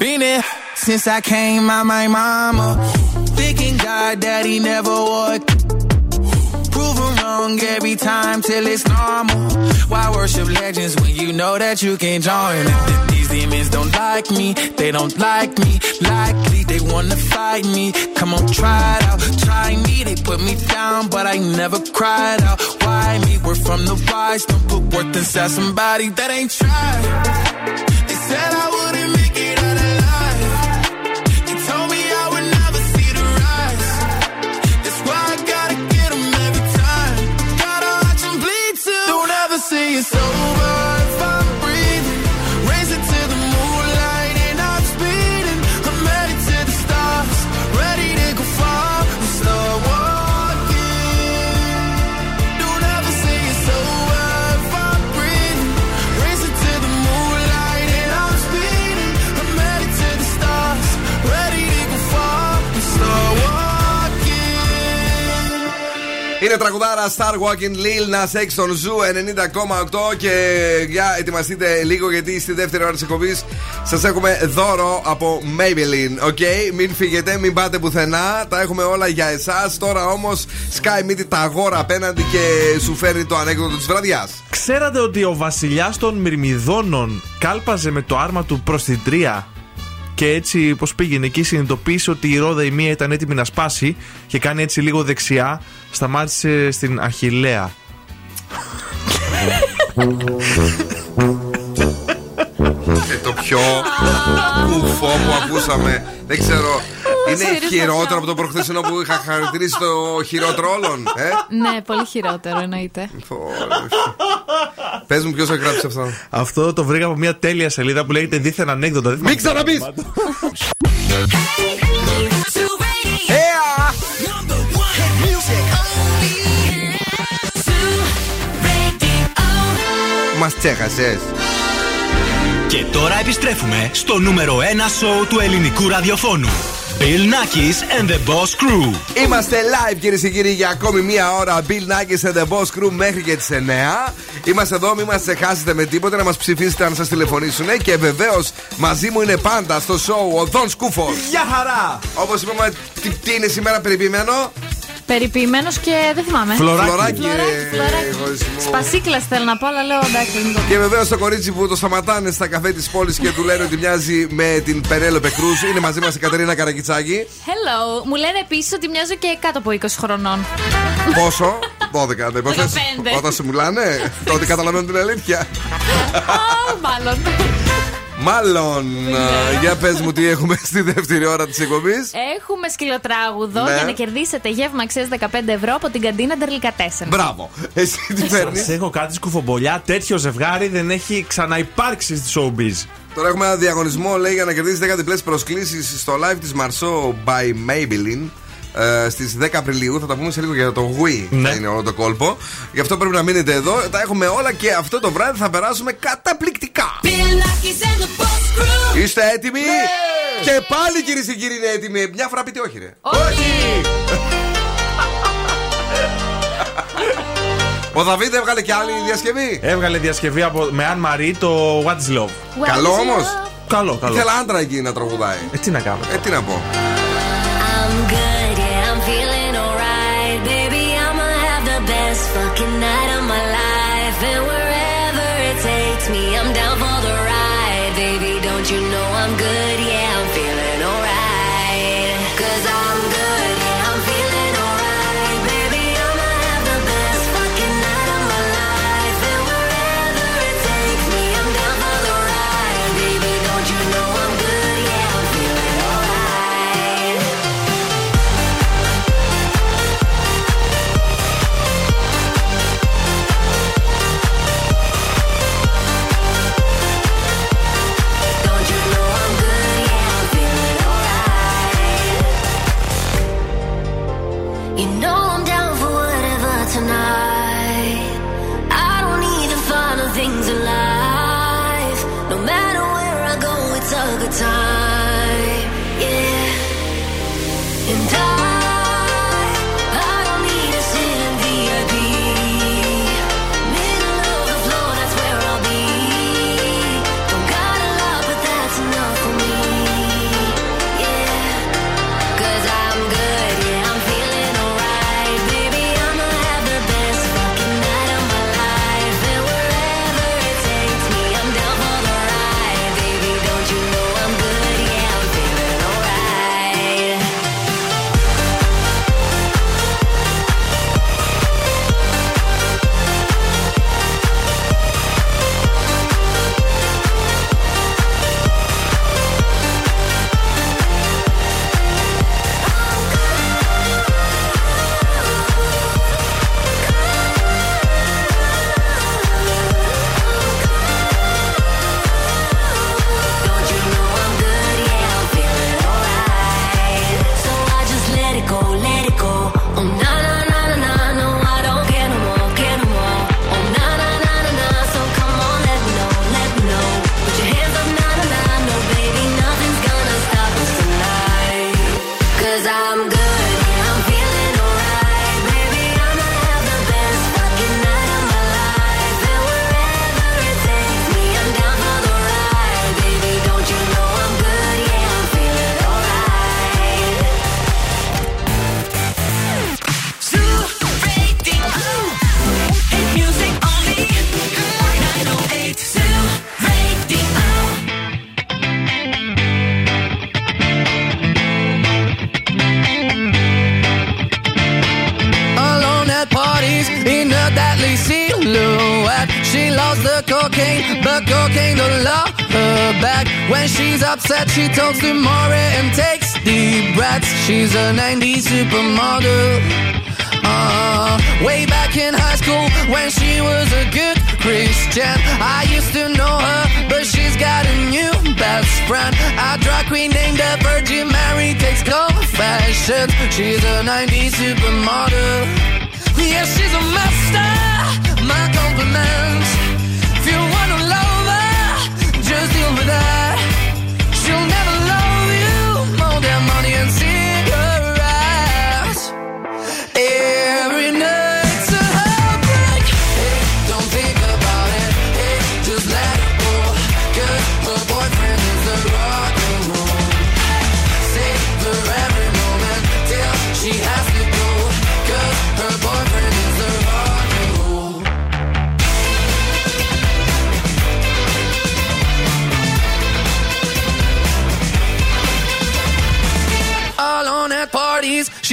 Been there since I came out my mama, thinking God daddy never would, proving wrong every time till it's normal. Why worship legends when you know that you can join? If these demons don't like me, they don't like me, likely they wanna fight me. Come on, try it out, try me. They put me down, but I never cried out. Why me? We're from the wise, don't put worth inside somebody that ain't tried. They said I wouldn't make it out. See, it's over if I'm breathing, racing to the moonlight and I'm speeding. I'm headed to the stars, ready to go far, we'll start walking. Don't ever say it's over if I'm breathing, racing to the moonlight and I'm speeding. I'm headed to the stars, ready to go far, we'll start walking. Είναι τραγουδάρα Star Walking Lil Nas X στον Zoo ενενήντα κόμμα οκτώ και για ετοιμαστείτε λίγο γιατί στη δεύτερη ώρα της εκπομπής σας έχουμε δώρο από Maybelline. Οκ, okay? Μην φύγετε, μην πάτε πουθενά, τα έχουμε όλα για εσάς. Τώρα όμως σκάει μύτη τα αγόρα απέναντι και σου φέρνει το ανέκδοτο της βραδιάς. Ξέρατε ότι ο βασιλιάς των Μυρμηδόνων κάλπαζε με το άρμα του προς την Τρία? Και έτσι πως πήγαινε εκεί συνειδητοποίησε ότι η ρόδα η μία ήταν έτοιμη να σπάσει και κάνει έτσι λίγο δεξιά, σταμάτησε στην Αχιλλέα. Και το πιο κουφό που ακούσαμε, δεν ξέρω, είναι χειρότερο από το προχθεσινό που είχα χαρακτηρίσει το χειρότερο όλων. Ε? Ναι, πολύ χειρότερο εννοείται. Πες μου ποιος θα γράψει αυτό. Αυτό το βρήκα από μια τέλεια σελίδα που λέγεται δίθεν ανέκδοτα. Μην ξαναπείς! Μας τσέχασες. Και τώρα επιστρέφουμε στο νούμερο ένα σοου του ελληνικού ραδιοφώνου. Bill Nakis and the Boss Crew. Είμαστε live κυρίες και κύριοι για ακόμη μία ώρα. Bill Nakis and the Boss Crew μέχρι και τις εννιά. Είμαστε εδώ, μην μας ξεχάσετε με τίποτα, να μας ψηφίσετε αν σας τηλεφωνήσουν. Και βεβαίως μαζί μου είναι πάντα στο show ο Don Skoufos. Γεια χαρά! Όπως είπαμε, τι, τι είναι σήμερα περιποιημένο? Περιποιημένος και δεν θυμάμαι. Φλωράκι, φλωράκι, φλωράκι. Σπασίκλας θέλω να πω, αλλά λέω εντάξει. Και βεβαίως το κορίτσι που το σταματάνε στα καφέ της πόλης και του λένε ότι μοιάζει με την Penelope Cruz. Είναι μαζί μας η Κατερίνα Καρακιτσάκη. Hello. Μου λένε επίσης ότι μοιάζω και κάτω από είκοσι χρονών. Πόσο? δώδεκα, δεν υποθέσεις. Όταν σου μιλάνε, τότε καταλαβαίνουν την αλήθεια. Μάλλον. Μάλλον, yeah. Για πες μου τι έχουμε στη δεύτερη ώρα της εκπομπής. Έχουμε σκυλοτράγουδο, ναι, για να κερδίσετε γεύμα αξίας δεκαπέντε ευρώ από την καντίνα Delicatessen. Μπράβο, εσύ τι παίρνεις? Σας έχω κάτι σκουφομπολιά, τέτοιο ζευγάρι δεν έχει ξαναυπάρξει στη showbiz. Τώρα έχουμε ένα διαγωνισμό, λέει, για να κερδίσετε δέκα διπλές προσκλήσεις στο live της Marsò by Maybelline στις δέκα Απριλίου, θα τα πούμε σε λίγο για το Wii, ναι, θα είναι όλο το κόλπο. Γι' αυτό πρέπει να μείνετε εδώ, τα έχουμε όλα και αυτό το βράδυ θα περάσουμε καταπληκτικά. Είστε έτοιμοι? Yeah. Και πάλι κυρίες και κύριοι είναι έτοιμοι. Μια φορά πείτε όχι ρε. Όχι! Ο Δαβίδ έβγαλε και άλλη διασκευή. Έβγαλε διασκευή από, με Αν Μαρί, το What's Love. What Καλό όμως. Καλό, καλό. Ήθελα άντρα εκεί να τραγουδάει. Ε, τι να κάνω. Ε, τι να πω.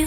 you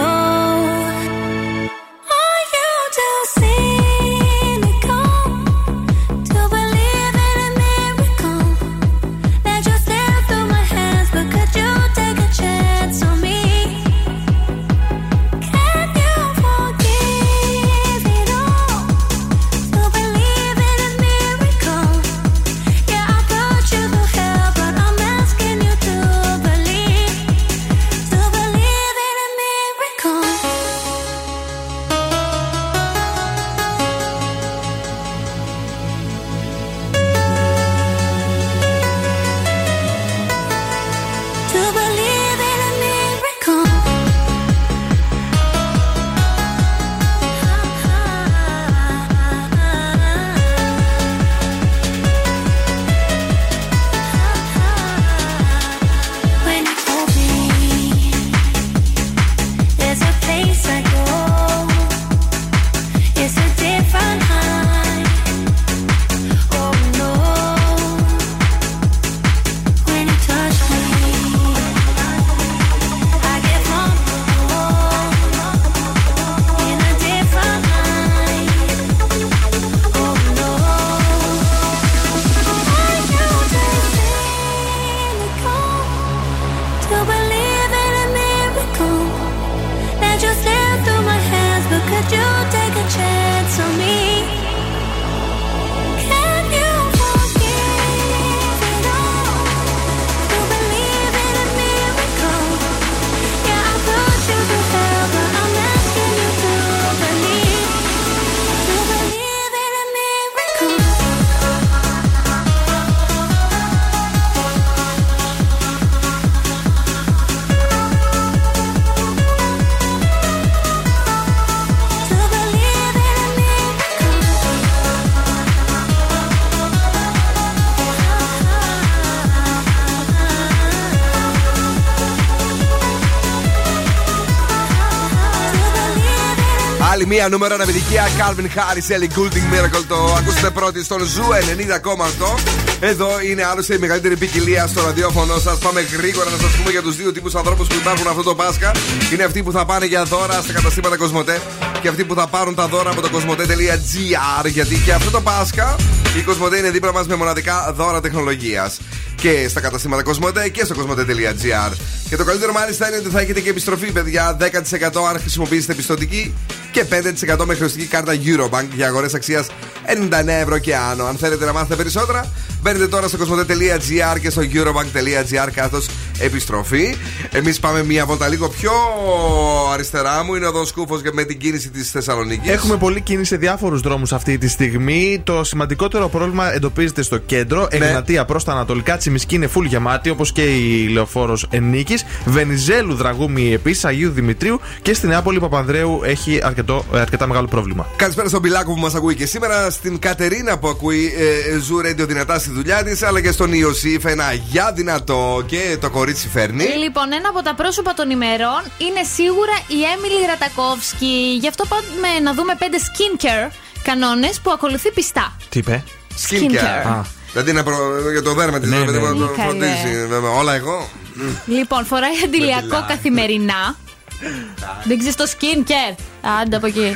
Μία νούμερα αναμετρικά, Calvin Harris, Ellie Goulding, Miracle, το ακούσατε πρώτοι στον Zoo ενενήντα κόμμα οκτώ. Εδώ είναι άλλωστε η μεγαλύτερη ποικιλία στο ραδιόφωνο σας. Πάμε γρήγορα να σας πούμε για τους δύο τύπους ανθρώπους που υπάρχουν αυτό το Πάσχα. Είναι αυτοί που θα πάνε για δώρα στα καταστήματα COSMOTE και αυτοί που θα πάρουν τα δώρα από το κοσμοτέ τελεία τζι αρ. Γιατί και αυτό το Πάσχα η COSMOTE είναι δίπλα μας με μοναδικά δώρα τεχνολογίας. Και στα καταστήματα COSMOTE και στο κοσμοτέ τελεία τζι αρ. Και το καλύτερο μάλιστα είναι ότι θα έχετε και επιστροφή, παιδιά, δέκα τοις εκατό αν χρησιμοποιήσετε πιστωτική και πέντε τοις εκατό με χρεωστική κάρτα Eurobank για αγορές αξίας ενενήντα εννέα ευρώ και άνω. Αν θέλετε να μάθετε περισσότερα, μπαίνετε τώρα στο κοσμοτέ τελεία τζι αρ και στο eurobank τελεία τζι αρ κάθος επιστροφή. Εμείς πάμε μία βόλτα λίγο πιο αριστερά μου. Είναι ο Don Skoufos με την κίνηση της Θεσσαλονίκης. Έχουμε πολλή κίνηση σε διάφορους δρόμους αυτή τη στιγμή. Το σημαντικότερο πρόβλημα εντοπίζεται στο κέντρο. Ναι. Εγνατία προς τα ανατολικά, Τσιμισκή είναι φουλ γεμάτη, όπως και η Λεωφόρος Νίκης. Βενιζέλου Δραγούμη επίσης, Αγίου Δημητρίου και στην Νεάπολη Παπανδρέου έχει αρκετό, αρκετά μεγάλο πρόβλημα. Καλησπέρα στον Πιλάκο που μας ακούει και σήμερα, στην Κατερίνα που ακούει Zoo Radio δυνατά στη δουλειά της, αλλά και στον Ιωσήφ, ένα για δυνατό και το κορίτσι φέρνει. Λοιπόν, ένα από τα πρόσωπα των ημερών είναι σίγουρα η Emily Gratakofski. Γι' αυτό πάμε να δούμε πέντε skincare κανόνες που ακολουθεί πιστά. Τι είπε? Skincare. Δηλαδή να προ... για το δέρμα της, ναι, δηλαδή, ναι. Να το φροντίζει. Όλα εγώ. Λοιπόν, φοράει αντιλιακό καθημερινά. Δεν ξέρεις το skincare. Άντε από εκεί.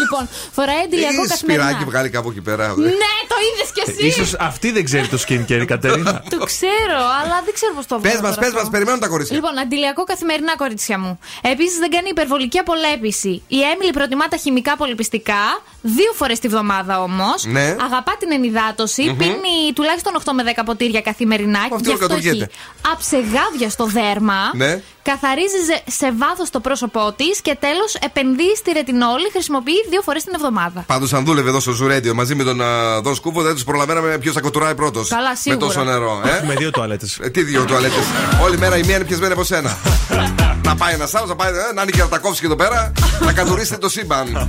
Λοιπόν, φοράει αντιλιακό καθημερινά. Ή σπυράκι βγάλει κάπου εκεί πέρα. Ναι, το είδες κι εσύ. Ίσως αυτή δεν ξέρει το skincare, η Κατερίνα. Το ξέρω, αλλά δεν ξέρω πώς το βγάλει. Πες μας, πες μας, περιμένουν τα κορίτσια. Λοιπόν, αντιλιακό καθημερινά, κορίτσια μου. Επίσης δεν κάνει υπερβολική απολέπιση. Η Έμιλη προτιμά τα χημικά πολυπιστικά δύο φορές τη βδομάδα όμως. Ναι. Αγαπά την ενυδάτωση. Mm-hmm. Πίνει τουλάχιστον οκτώ με δέκα ποτήρια καθημερινά. Και αυτό έχει αψεγάδια στο δέρμα. Ναι. Καθαρίζει σε βάθος το πρόσωπό της και τέλος επενδύει στη ρετινόλη, χρησιμοποιεί δύο φορές την εβδομάδα. Πάντως, αν δούλευε εδώ στο Zoo Radio μαζί με τον uh, Don Skoufos, δεν τους προλαβαίναμε ποιος θα κοτουράει πρώτος. Καλά, σίγουρα. Με τόσο νερό. Ε? Με δύο τουαλέτες. Τι δύο τουαλέτες. Όλη μέρα η μία είναι πιασμένη από σένα. Να πάει ένα άλλο, να πάει. Ε, να είναι και να τα κόψει και εδώ πέρα. Να καθορίσετε το σύμπαν.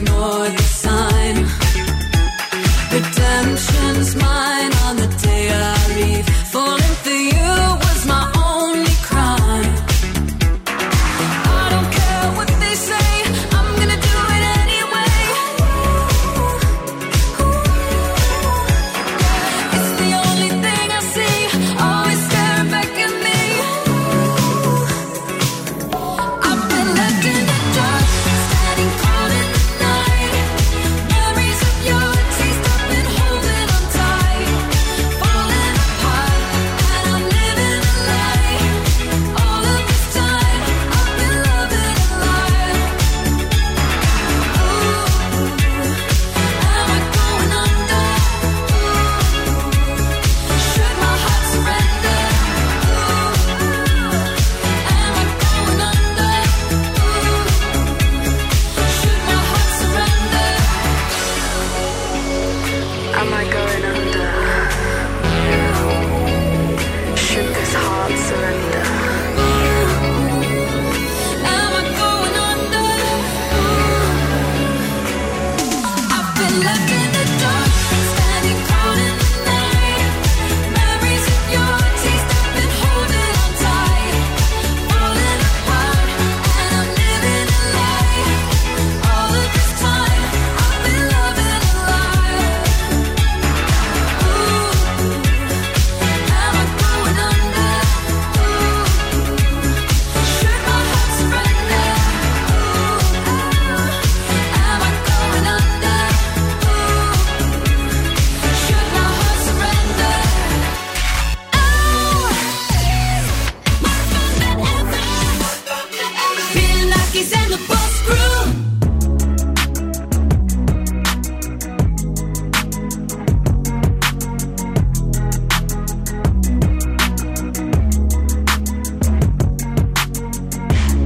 ignore the sign. Redemption's mine on the day I leave. Falling for you was my only crime. I don't care what they say, I'm gonna do it anyway. Ooh, ooh. It's the only thing I see, always staring back at me. Ooh. I've been left in the dark, standing cold in the night. Memories of your taste, I've been holding on tight. Falling apart, and I'm living a lie. All of this time, I've been loving a lie. Ooh, am I going under? Ooh, should my heart surrender? Ooh, am I going under? Ooh, should my heart surrender? Am I going under? Should this heart surrender? Am I going under? Ooh. I've been left in the dark, standing cold in the night. Memories of your taste, I've been holding on tight. Falling apart, and I'm living a lie. All of this time, I've been loving a lie. Ooh, am I going under? Ooh, should my heart surrender? Ooh, am I going under? Ooh, should my heart surrender? Oh, more fun than ever. Bill Nakis and the Boss Crew. Sometimes all I think about is you. Late nights in the middle of June. He waves been faking me out. Can't make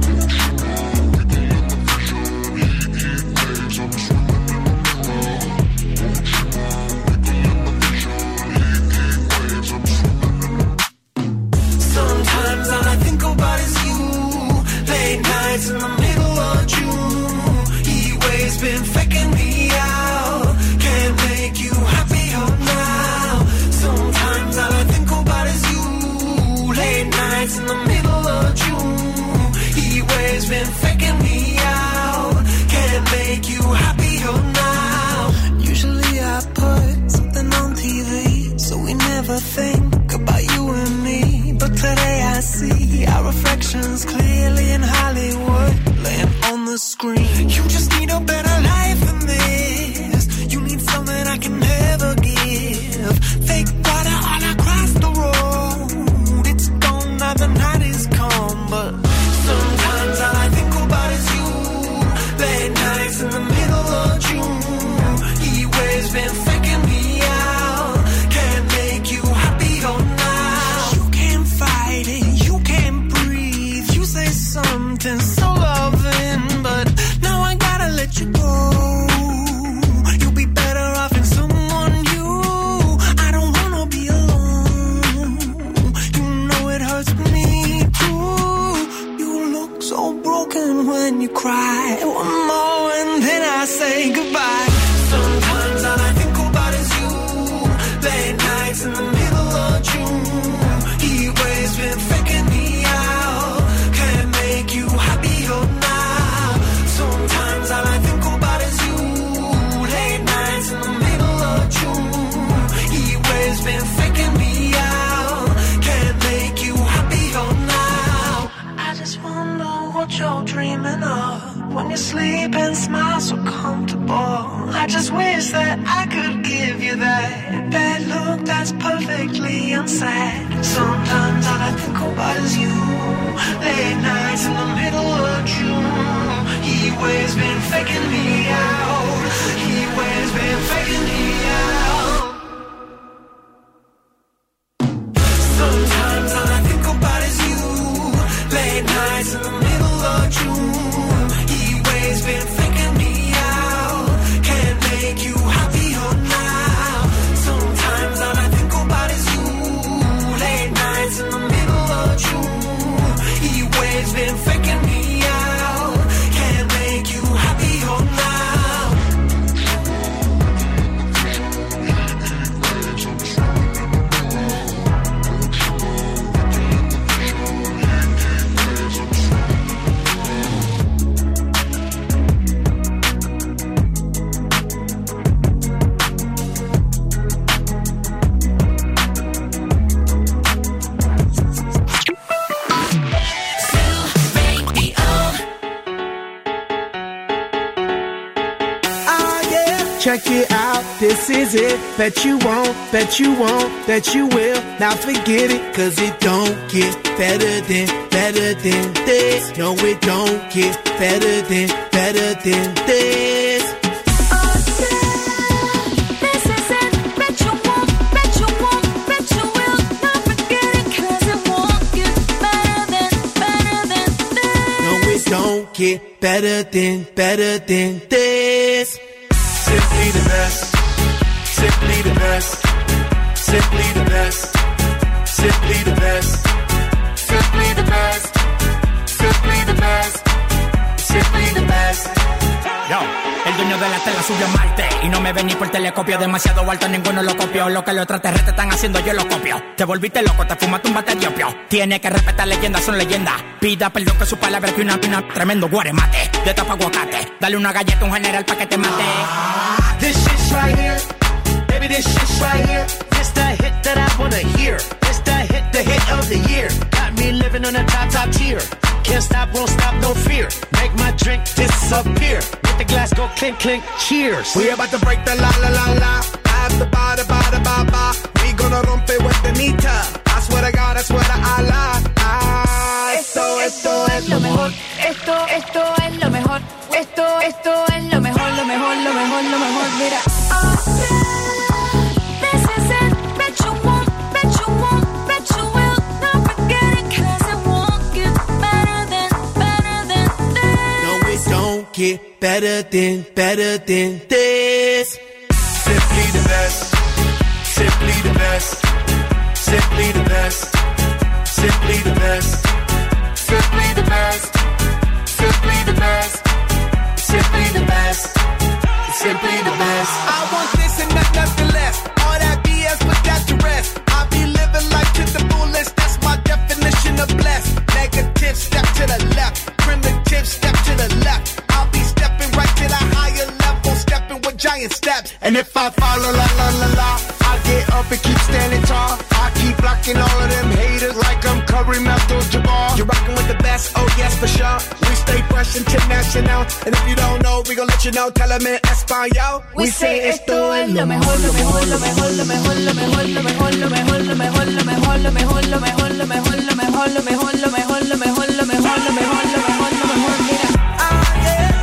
you happier now. Sometimes all I think about is you. Late nights in the middle of June. He waves been faking me out. Can't make you happier now. Usually I put something on T V, so we never think about you and me. But today I see our reflections clearly in Hollywood, laying on the screen. You just need a better life than this. You need something I can never give. Fake water all across the road. It's gone now, the night is come. But sometimes all I think about is you. Late nights in the middle of June. He waves been faking me out. Can't make you happy or now. You can't fight it, you can't breathe. You say something so loving, but now I gotta let you go. You'll be better off in someone new. I don't wanna be alone. You know it hurts me too. You look so broken when you cry. One more and then I say goodbye. Sometimes all I think about is you. Late nights in the middle of June. He waves been faking me out. Can't make you happier now. Sometimes all I think about is you. Late nights in the middle of June. He waves been faking me out. Can't make you happier now. I just wonder what you're dreaming of. When you sleep and smile so comfortable. I just wish that I could give you that bad look that's perfectly unsaid. Sometimes all I think about is you. Late nights in the middle of June. He waves been faking me out. He waves been faking me out. Sometimes all I think about is you. Late nights in the middle of June. He waves been faking me out. Can't make you happier now. Sometimes all I think about is you. Late nights in the middle of June. He waves been faking me out. Can't make you happier now. this is it. Bet you won't, bet you won't, bet you will. Now forget it, cause it don't get better than, better than this. No, it don't get better than, better than this. Don't get better than, better than this. Simply the best. Simply the best. Simply the best. Simply the best. Simply the best. Simply the best. Simply the best. Yo, el dueño de la tela subió a Marte y no me vení por telescopio. Demasiado alto, ninguno lo copió. Lo que los extraterrestres están haciendo, yo lo copio. Te volviste loco, te fumaste un bate de opio. Tienes que respetar leyendas, son leyendas. Pida perdón que su palabra es que una pina. Tremendo guaremate, de tapa aguacate. Dale una galleta a un general pa' que te mate. This shit's right here. Baby, this shit's right here. It's the hit that I wanna hear. It's the hit, the hit of the year. Got me living on a top, top tier. Can't stop, won't stop, no fear. Make my drink disappear. Let the glass go clink, clink, cheers. We about to break the la, la, la, la. Have the ba, da, ba, da, ba, ba. We gonna rompe with the nita. I swear to God, I swear to Allah. Ah, esto, esto, esto es lo mejor. Esto, esto es lo mejor. Esto, esto es lo mejor, lo mejor, lo mejor, lo mejor. Mira. Oh, yeah. This is it. Bet you won't, bet you won't, bet you will not forget it. Cause it won't get better than, better than this. No, it don't get better than, better than this. Simply the best. Simply the best. Simply the best. Simply the best. Simply the best. Simply the best. Simply the best. Simply the best. I want this and not nothing less. All that B S, put that to rest. I be living life to the fullest. That's my definition of blessed. Negative, step to the left. Primitive, step to the left. I'll be stepping right to the higher level. Stepping with giant steps. And if I follow la la la la, I get up and keep standing tall. I keep blocking all of them haters like I'm Kareem Abdul-Jabbar. You're rocking with the best, oh yes for sure. We stay fresh international, and if you don't know, we gon' let you know. Tell them in Espanol. We say esto es lo mejor, lo mejor, lo mejor, lo mejor, lo mejor, lo mejor, lo mejor, lo mejor, lo mejor, lo mejor, lo mejor, lo mejor, lo mejor, lo mejor, lo mejor, lo mejor, lo mejor, lo mejor, lo mejor, lo mejor. Mira, ah yeah,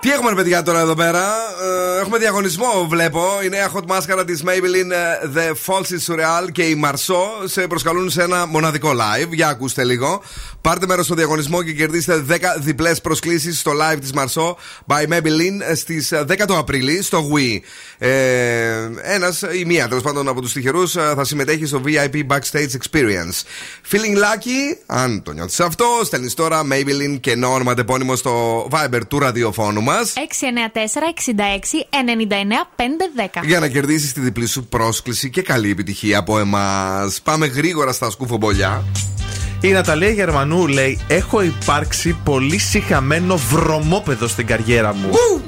Τι έχουμε παιδιά τώρα εδώ πέρα, ε, έχουμε διαγωνισμό βλέπω. Η νέα hot μάσκαρα της Maybelline The False Surreal και η Marsò σε προσκαλούν σε ένα μοναδικό live. Για ακούστε λίγο. Πάρτε μέρος στο διαγωνισμό και κερδίστε δέκα διπλές προσκλήσεις στο live της Marsò by Maybelline στις δέκα του Απρίλη στο Wii. Ε, ένας ή μία τέλος πάντων από τους τυχερούς θα συμμετέχει στο βι άι πι Backstage Experience. Feeling lucky, αν το νιώθεις αυτό, στέλνεις τώρα Maybelline και νέο όνομα τεπώνυμο στο Viber του ραδιοφώνου μας. έξι εννιά τέσσερα εξήντα έξι ενενήντα εννέα πεντακόσια δέκα. Για να κερδίσεις τη διπλή σου πρόσκληση και καλή επιτυχία από εμάς. Πάμε γρήγορα στα σκουφομπολιά. Η Ναταλία Γερμανού λέει: έχω υπάρξει πολύ σιχαμένο βρωμόπεδο στην καριέρα μου. Ου!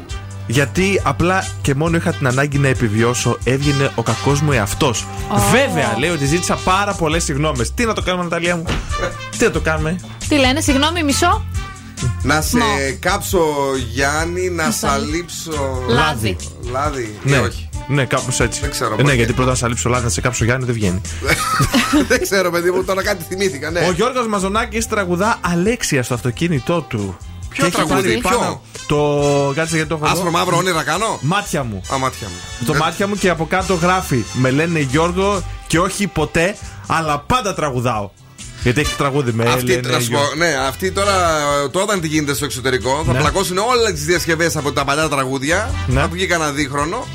Γιατί απλά και μόνο είχα την ανάγκη να επιβιώσω, έβγαινε ο κακός μου εαυτός. Oh. Βέβαια, λέει ότι ζήτησα πάρα πολλές συγγνώμες. Τι να το κάνουμε, Ναταλία μου, τι να το κάνουμε. Τι λένε, συγγνώμη, μισό. Να σε no. κάψω Γιάννη, να σ' αλείψω λάδι. Λάδι, ναι, όχι. Ναι, κάπως έτσι. Δεν ξέρω, ναι, γιατί πρώτα να σ' αλείψω λάδι, να σε κάψω Γιάννη, δεν βγαίνει. Δεν ξέρω, παιδί μου, τώρα κάτι θυμήθηκα, ναι. Ο Γιώργος Μαζονάκης τραγουδά Αλέξια στο αυτοκίνητό του. Ποιο τραγούδι, ποιο? Το κάτσε γιατί το έχω. Άσπρο μαύρο όνειρα κάνω. Μάτια μου. Α, μάτια μου. Το ε... μάτια μου και από κάτω γράφει. Με λένε Γιώργο και όχι ποτέ, αλλά πάντα τραγουδάω. Γιατί έχει τραγούδι με Έλληνε. Ναι, αυτή τώρα, τώρα όταν τι γίνεται στο εξωτερικό, θα ναι. πλακώσουν όλες τις διασκευές από τα παλιά τραγούδια. Ναι. Θα βγει κανένα δίχρονο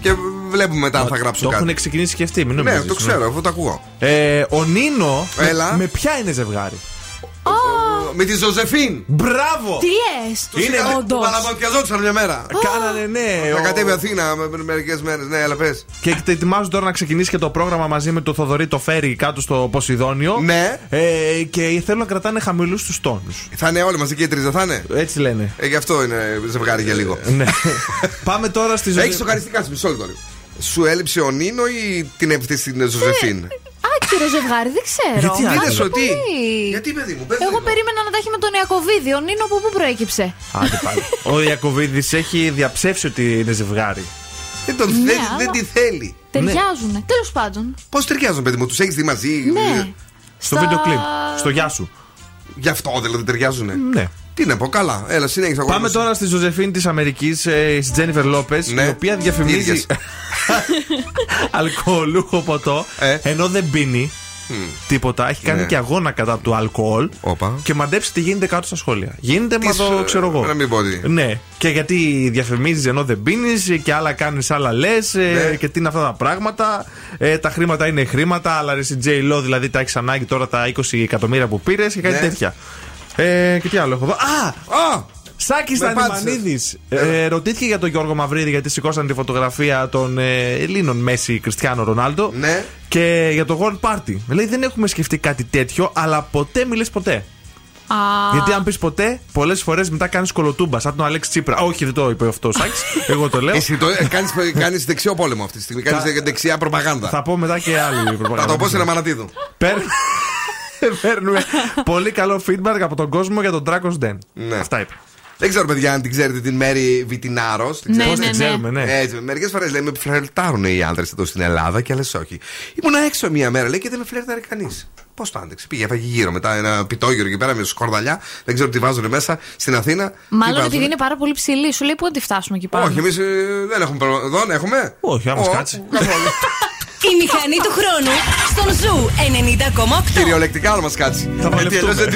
και βλέπουμε μετά αν θα γράψουν το κάτι. Το έχουν ξεκινήσει και αυτοί, μην νομίζεις. Ναι, το ξέρω, εγώ το ακούω. Ε, ο Νίνο. Έλα. Με, με ποια είναι ζευγάρι. Oh. με τη Ζωζεφίν. Μπράβο! Τι έσαι! Είναι όντως. Παραπατιαζόντουσαν μια μέρα. Κάνανε, ναι. Θα κατέβει Αθήνα με μερικές μέρες, ναι, αλλά πες. Και ετοιμάζουν τώρα να ξεκινήσει και το πρόγραμμα μαζί με το Θοδωρή το Φέρι κάτω στο Ποσειδόνιο. Ναι. Και θέλουν να κρατάνε χαμηλούς τους τόνους. Θα είναι όλοι μαζί και οι τρεις, δεν θα είναι. Έτσι λένε. Γι' αυτό είναι ζευγάρι για λίγο. Ναι. Πάμε τώρα στη Ζωζεφίν. Έχει σοκαριστικά σε μισό λεπτό. Σου έλειψε ο Νίνο ή την έπεισε στην Ζωζεφίν? Άκυρο ζευγάρι, δεν ξέρω. Γιατί είδες ότι. Γιατί, παιδί μου, παιδί εγώ λίγο. Περίμενα να τα έχει με τον Ιακωβίδη. Ο Νίνο από πού προέκυψε? Άντε πάλι. Ο Ιακωβίδης έχει διαψεύσει ότι είναι ζευγάρι. Δεν τον ναι, θέλει, αλλά... δεν τη θέλει. Ταιριάζουνε. Ναι. Τέλος πάντων. Πώς ταιριάζουν, παιδί μου, τους έχεις δει μαζί? Ναι. Στο βίντεο κλιπ. Στο γεια σου. Γι' αυτό δηλαδή ταιριάζουνε. Ναι. Τι να πω, καλά. Έλα, συνέχισε. Πάμε τώρα στη Ζωζεφίν της Αμερικής, ε, στη Τζένιφερ Λόπες, ναι, η οποία διαφημίζει αλκοολούχο ποτό, ε. ενώ δεν πίνει mm. τίποτα. Έχει κάνει ναι. και αγώνα κατά του αλκοόλ. Οπα. Και μαντέψει τι γίνεται κάτω στα σχόλια. Γίνεται, τι μα το ξέρω εγώ. Να μην πω τι. Ναι. Και γιατί διαφημίζεις ενώ δεν πίνεις και άλλα κάνεις, άλλα λες, ναι. και τι είναι αυτά τα πράγματα. Ε, τα χρήματα είναι χρήματα, αλλά ρε εσύ J-Lo, δηλαδή τα έχεις ανάγκη τώρα τα είκοσι εκατομμύρια που πήρες και κάτι ναι. τέτοια. Ε, και τι άλλο έχω εδώ. Α! Oh! Σάκη Τανιμανίδης yeah. ε, ρωτήθηκε για τον Γιώργο Μαυρίδη, γιατί σηκώσαν τη φωτογραφία των ε, Ελλήνων Μέση, Κριστιάνο Ρονάλντο. Yeah. Και για το World Party. Λέει δεν έχουμε σκεφτεί κάτι τέτοιο, αλλά ποτέ μιλες ποτέ. Ah. Γιατί αν πεις ποτέ, πολλές φορές μετά κάνεις κολοτούμπα. Σαν τον Αλέξη Τσίπρα. Όχι, δεν το είπε αυτό ο Σάκης. Εγώ το λέω. Εσύ το κάνεις δεξιό πόλεμο αυτή τη στιγμή. Κάνεις δεξιά προπαγάνδα. Θα πω μετά και άλλη προπαγάνδα. Θα το πω σε ένα Μανατίδο. Παίρνουμε πολύ καλό feedback από τον κόσμο για τον Dragon's Den. Ναι. Αυτά είπα. Δεν ξέρω, παιδιά, αν την ξέρετε την Μέρη Βιτινάρος. Την ναι, ναι, ναι. ξέρουμε, ναι. Μερικές φορές λέμε φλερτάρουν οι άντρες εδώ στην Ελλάδα και άλλες όχι. Ήμουν έξω μία μέρα, λέει, και δεν με φλερτάρει κανείς. Πώς το άντεξε? Πήγε, έφαγε γύρω μετά ένα πιτόγυρο εκεί πέρα με σκορδαλιά. Δεν ξέρω τι βάζουν μέσα στην Αθήνα. Μάλλον επειδή είναι πάρα πολύ ψηλή. Σου λέει πού να φτάσουμε εκεί πέρα. Όχι, εμείς δεν έχουμε εδώ, έχουμε. Όχι, άμα κάτσει. Η μηχανή του χρόνου στον Ζου ενενήντα κόμμα οκτώ. Κυριολεκτικά, αν μας κάτσει. Θα βολευτούμε.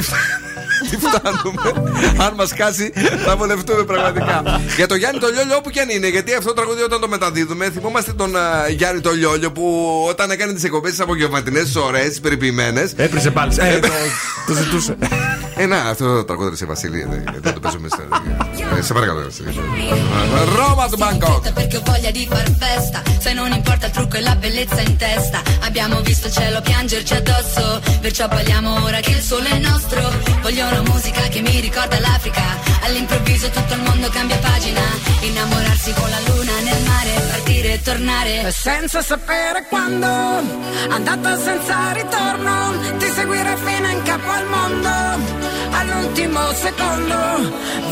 Τι φτάνουμε. Αν μας κάτσει, θα βολευτούμε πραγματικά. Για το Γιάννη το Λιόλιο, όπου και αν είναι, γιατί αυτό το τραγούδι όταν το μεταδίδουμε, θυμόμαστε τον uh, Γιάννη το Λιόλιο που όταν έκανε τις εκπομπές τις απογευματινές, ωραίες, περιποιημένες. Έπρισε πάλι. Ε, το, το ζητούσε. Ε, να, αυτό το τραγούδι σε Βασίλη. Δεν το παίζουμε σε. Σε παρακαλώ. Roma to Bangkok. Perché voglia di far festa, se non importa il trucco e la bellezza in testa. Abbiamo visto il cielo piangerci addosso, perciò parliamo ora che il sole è nostro. Voglio una musica che mi ricorda l'Africa, all'improvviso tutto il mondo cambia pagina. Innamorarsi con la luna nel mare, partire e tornare senza sapere quando, andata senza ritorno, ti seguire fino in capo al mondo. All'ultimo secondo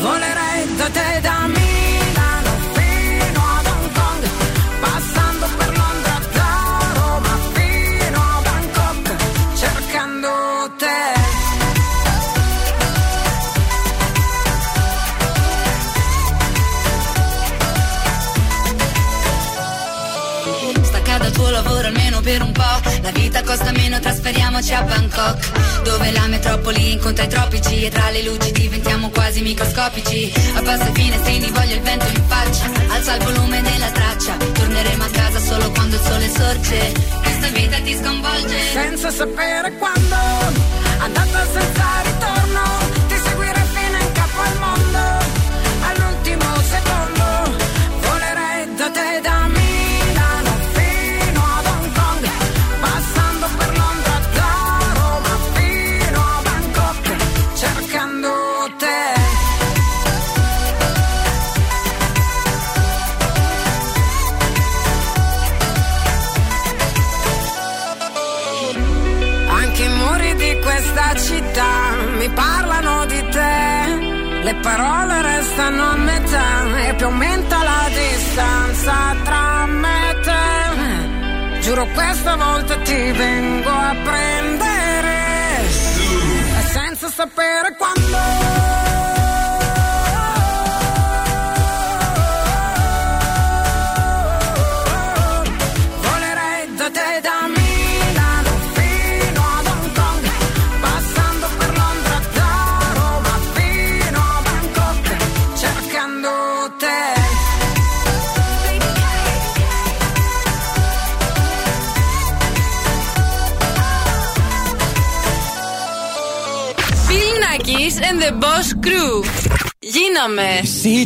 volerei da te, da Milano fino ad Hong Kong, passando per Londra, da Roma fino a Bangkok, cercando te. Stacca dal tuo lavoro almeno per un po', la vita costa meno, trasferiamoci a Bangkok, dove la metropoli incontra i tropici e tra le luci diventiamo quasi microscopici. Abbassa i finestrini, voglio il vento in faccia, alza il volume della traccia, torneremo a casa solo quando il sole sorge, questa vita ti sconvolge senza sapere quando, andata senza ritorno, ti seguire fino in capo al mondo, all'ultimo secondo volerei da te, da me. Le parole restano a metà e più aumenta la distanza tra me e te. Giuro questa volta ti vengo a prendere e senza sapere quando. Nakis and the Boss Crew. Γίναμε. You see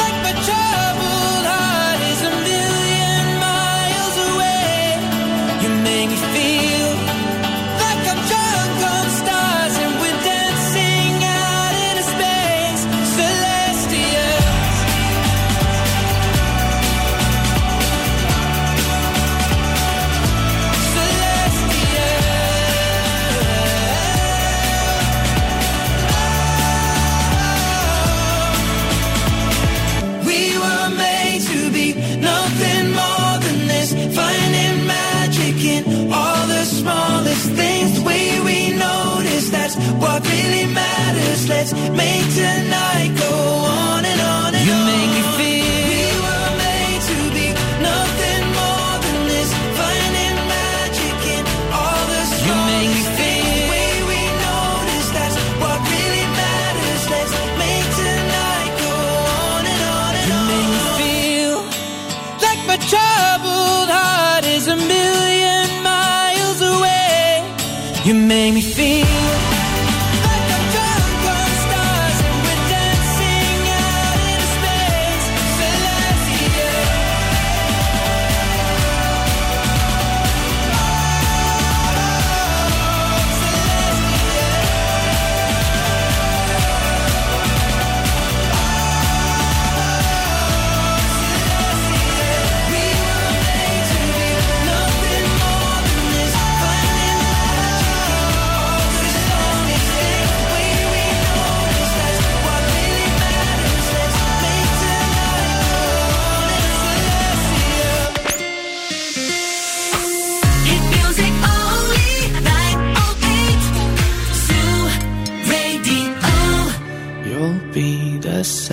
like my troubled heart is a million miles away. You make me feel like I'm drunk on stars and we're dancing out into space, celestial. Finding magic in all the smallest things, the way we notice, that's what really matters. Let's make tonight go on and on and you on. You make me feel we were made to be nothing more than this. Finding magic in all the smallest things, the way we notice, that's what really matters. Let's make tonight go on and on and you on. You make me feel like my troubled heart is a million miles away. You make me feel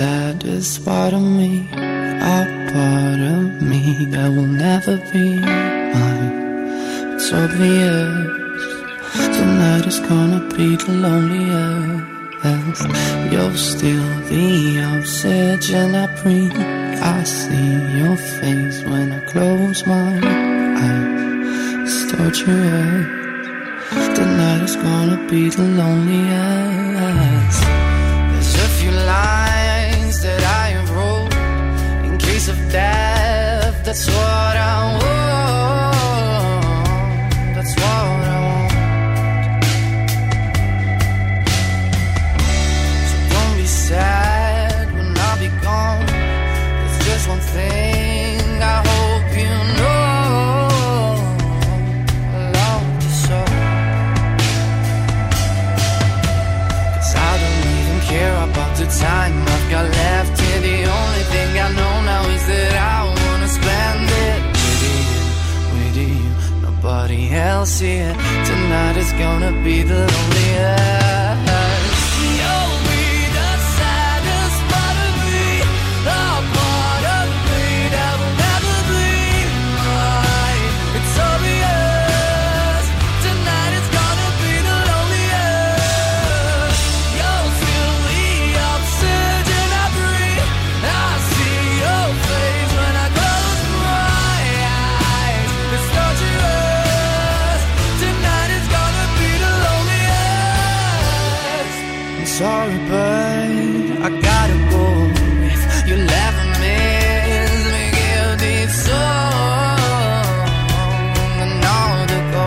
saddest part of me, a part of me that will never be mine. It's obvious tonight is gonna be the loneliest. You're still the oxygen I breathe. I see your face when I close my eyes. It's torturous. Tonight is gonna be the loneliest. There's a few lines that I have wrote in case of death. That's what I want. That's what I want. So don't be sad when I be gone. There's just one thing I hope you know. I love you so. 'Cause I don't even care about the time I've got left. I know now is that I wanna spend it with you, with you. Nobody else here. Tonight is gonna be the loneliest. You'll be the saddest part of me, a part of me that will never be mine. It's obvious. Tonight is sorry, but I gotta go. If you never miss me, give this song another go.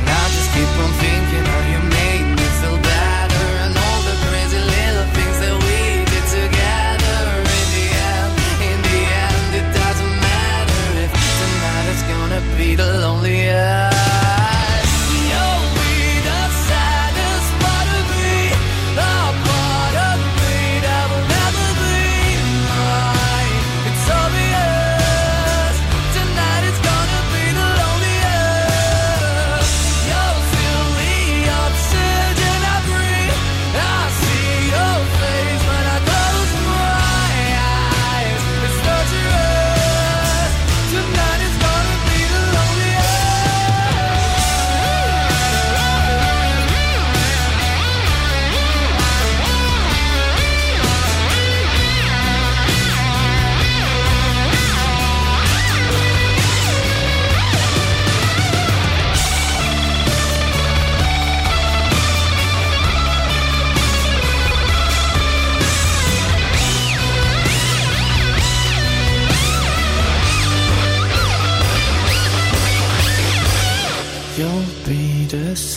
And I just keep on thinking how you made me feel better, and all the crazy little things that we did together. In the end, in the end, it doesn't matter if tonight is gonna be the loneliest.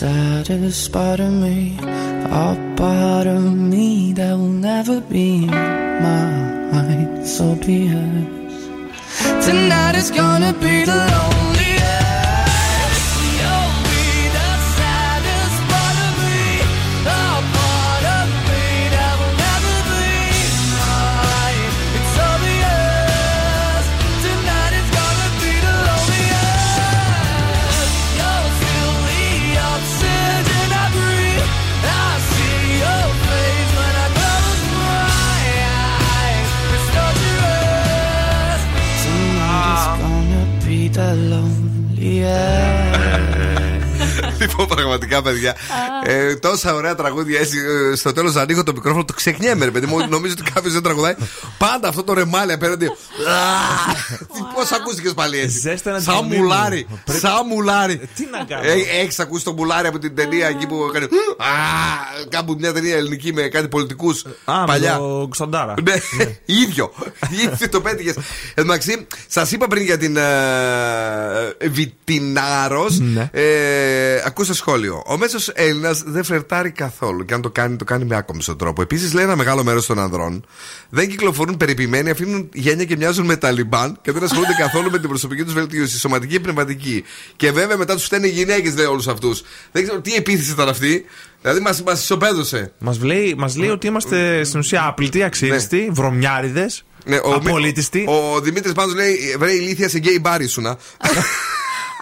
Saddest part of me, a part of me that will never be mine. So be it. Tonight is gonna be the loneliest. Λοιπόν, πραγματικά, παιδιά, ε, τόσα ωραία τραγούδια. Έτσι, ε, στο τέλος ανοίγω το μικρόφωνο, το ξεχνιέμαι, ρε παιδί μου. Νομίζω ότι κάποιος δεν τραγουδάει. Πάντα αυτό το ρεμάλι απέναντι. Πώς ακούστηκες πάλι έτσι? Σαν μουλάρι. Σαν μουλάρι. Τι να κάνω. Έχεις ακούσει το μουλάρι από την ταινία εκεί που έκανε. Κάπου μια ταινία ελληνική με κάτι πολιτικούς παλιά. Ο Ξοντάρα. Ναι, ίδιο. Ίδιο το πέτυχες. Εν τω μεταξύ, σας είπα πριν για την Βιτινάρος. Ακούστε σχόλιο. Ο μέσος Έλληνας δεν φλερτάρει καθόλου. Και αν το κάνει, το κάνει με άκομψο τρόπο. Επίσης, λέει ένα μεγάλο μέρος των ανδρών δεν κυκλοφορούν περιποιημένοι, αφήνουν γένεια και μοιάζουν με Ταλιμπάν και δεν ασχολούνται καθόλου με την προσωπική τους βελτίωση, σωματική και πνευματική. Και βέβαια μετά τους φταίνε οι γυναίκες, λέει, όλους αυτούς. Δεν ξέρω τι επίθεση ήταν αυτή. Δηλαδή μας, μας ισοπαίδωσε. Μας λέει, μας λέει ότι είμαστε στην ουσία απλητοί, αξίριστοι, ναι, βρωμιάριδες, ναι, απολύτιστοι. Ο, ο Δημήτρης πάντως λέει: βρε ηλίθια, σε γκέι μπάρ ήσουνα.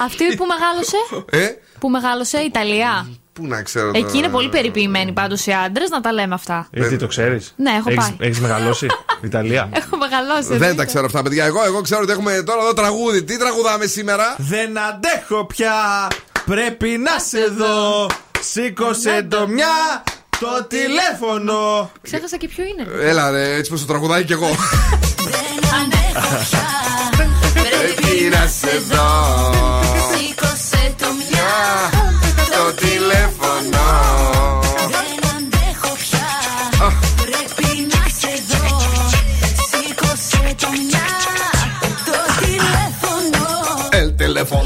Αυτή που μεγάλωσε. Ε? Που μεγάλωσε η Ιταλία. Πού να ξέρω. Εκεί το... είναι πολύ περιποιημένοι πάντως οι άντρες, να τα λέμε αυτά. Εσύ το ξέρεις? Ναι, έχω έχεις, πάει. Έχεις μεγαλώσει Ιταλία? Έχω μεγαλώσει. Δεν δείτε τα ξέρω αυτά, παιδιά. Εγώ, εγώ ξέρω ότι έχουμε τώρα εδώ τραγούδι. Τι τραγουδάμε σήμερα? Δεν αντέχω πια. Πρέπει να σε δω. Σήκωσε το μια. Το τηλέφωνο. Ξέχασα και ποιο είναι. Έλα ρε, έτσι πως το τραγουδάει κι εγώ. Δεν αντέχω πια. Πρέπει να σε δω. Το τηλέφωνο. Δεν αντέχω πια. Πρέπει να σε δω. Σήκωσε το μια. Το τηλέφωνο. El τηλέφωνο.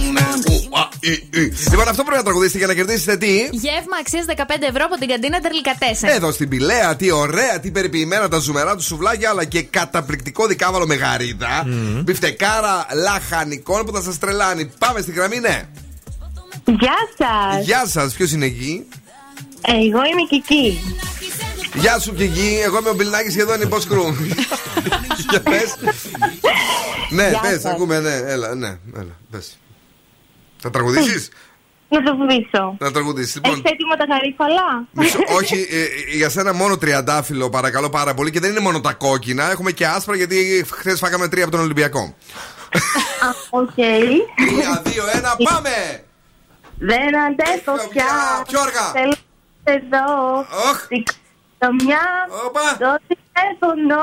Λοιπόν, αυτό πρέπει να τραγουδίσετε για να κερδίσετε τι? Γεύμα αξίας δεκαπέντε ευρώ από την καντίνα Delicatessen. Εδώ στην Πηλαία, τι ωραία, τι περιποιημένα τα ζουμερά του σουβλάκια, αλλά και καταπληκτικό δικάβαλο με γαρίδα, mm. μπιφτεκάρα λαχανικών που θα σας τρελάνει. Πάμε στη γραμμή, ναι. Γεια σας. Γεια σας, ποιος είναι εκεί? Εγώ είμαι η Κική. Γεια σου Κική, εγώ είμαι ο Bill Nakis και εδώ είναι η Boss Crew. Για πες. Ναι, πες, ακούμε, ναι, έλα, ναι, έλα, πες. Θα τραγουδήσεις? Να τραγουδήσω. Να τραγουδήσεις, λοιπόν. Έχεις έτοιμο τα γαρίφαλα? Όχι, ε, για σένα μόνο τριαντάφυλλο, παρακαλώ πάρα πολύ. Και δεν είναι μόνο τα κόκκινα, έχουμε και άσπρα, γιατί χθες φάγαμε τρία από τον Ολυμπιακό. Οκ. Τρία, δύο, ένα, πάμε! Δεν αντέχω πια. Πιο αργά. Θέλω να σε δω. Σηκώ το μια. Το τηλέφωνο.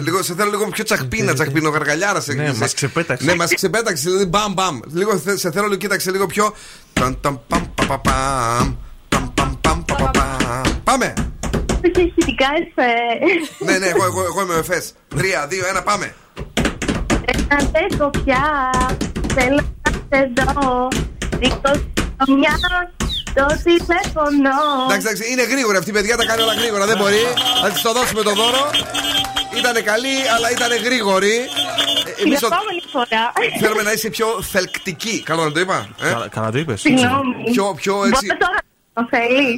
Λίγο, σε θέλω λίγο πιο τσακπίνα, τσακπίνο γαργαλιάρα. Ναι, μας ξεπέταξε. Ναι, μας ξεπέταξε, δηλαδή μπαμ μπαμ. Λίγο σε θέλω, λίγο κοίταξε λίγο πιο. Πάμε! Είσαι σχετικά εφέ. Ναι, ναι, εγώ είμαι ο εφές. Τρία, δύο, ένα, πάμε. Ένα τέκο πια, θέλω να σε δω. Δίκτως μια, το τηλέφωνο. Εντάξει, εντάξει, είναι γρήγορα αυτή η παιδιά, τα κάνει όλα γρήγορα, δεν μπορεί. Θα της το δώσουμε το δώρο. Ήτανε καλή, αλλά ήτανε γρήγορη. Την επόμενη φορά θέλουμε να είσαι πιο θελκτική. Καλά να το είπα. Καλά το είπες. Συγγνώμη. Πιο, πιο έτσι.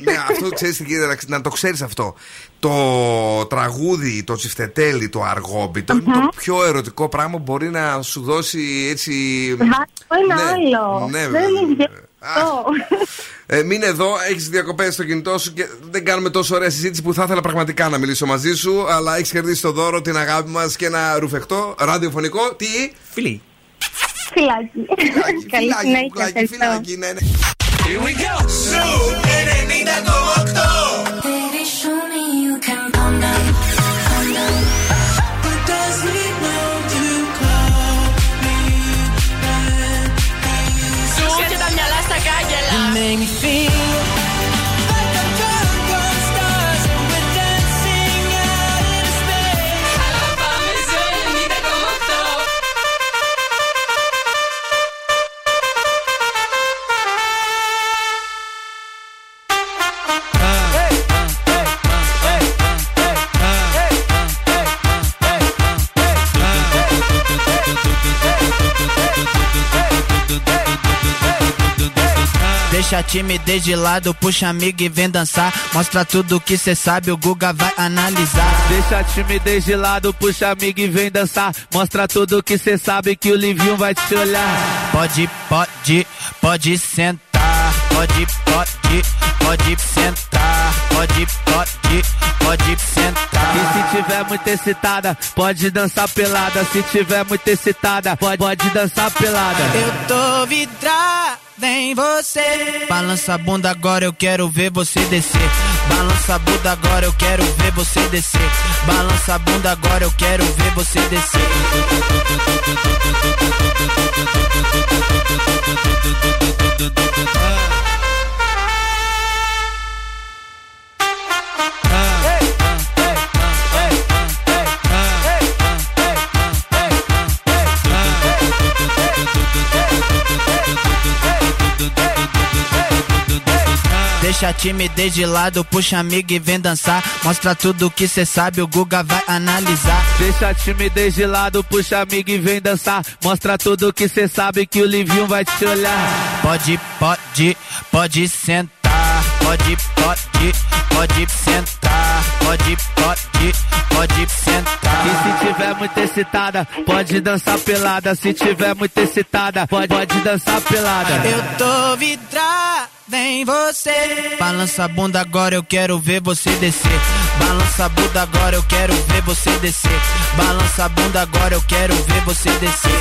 Ναι, αυτό ξέρεις, να το ξέρεις αυτό. Το τραγούδι, το τσιφτετέλι, το αργόμπιτο είναι το πιο ερωτικό πράγμα που μπορεί να σου δώσει έτσι. Βάζω ένα άλλο. Δεν είναι. Μείνε εδώ, έχεις διακοπές στο κινητό σου και δεν κάνουμε τόσο ωραία συζήτηση που θα ήθελα πραγματικά να μιλήσω μαζί σου. Αλλά έχεις κερδίσει το δώρο, την αγάπη μας και ένα ρουφεχτό ραδιοφωνικό. Τι? Φιλί. Φιλάκι. Φιλάκι, ναι, ναι. Here we go. Zoo ενενήντα κόμμα οκτώ. Baby, show me you can calm down, calm down. But does he know you call me back? Σου έρχεται τα μυαλά στα κάγκελα. You make me feel like I'm drunk on stars and we're dancing out in space. Αλλά πάμε στο ενενήντα κόμμα οκτώ. Deixa timidez de lado, puxa amiga e vem dançar. Mostra tudo que cê sabe, o Guga vai analisar. Deixa timidez de lado, puxa amiga e vem dançar. Mostra tudo que cê sabe que o Livinho vai te olhar. Pode, pode, pode sentar. Pode, pode, pode sentar. Pode, pode, pode sentar. E se tiver muito excitada, pode dançar pelada. Se tiver muito excitada, pode, pode dançar pelada. Eu tô vidrada em você. Balança a bunda agora, eu quero ver você descer. Balança a bunda agora, eu quero ver você descer. Balança a bunda agora, eu quero ver você descer. Deixa a timidez de lado, puxa amiga e vem dançar. Mostra tudo que cê sabe, o Guga vai analisar. Deixa a timidez de lado, puxa amiga e vem dançar. Mostra tudo que cê sabe que o Livinho vai te olhar. Pode, pode, pode sentar. Pode, pode, pode sentar. Pode, pode, pode sentar. E se tiver muito excitada, pode dançar pelada. Se tiver muito excitada, pode, pode dançar pelada. Eu tô vidrada em você. Balança a bunda agora, eu quero ver você descer. Balança a bunda agora, eu quero ver você descer. Balança a bunda agora, eu quero ver você descer.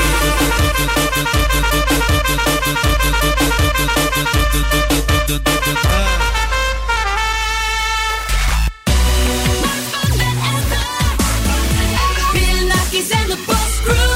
Bill Nakis and the Boss Crew.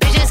Bitches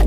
I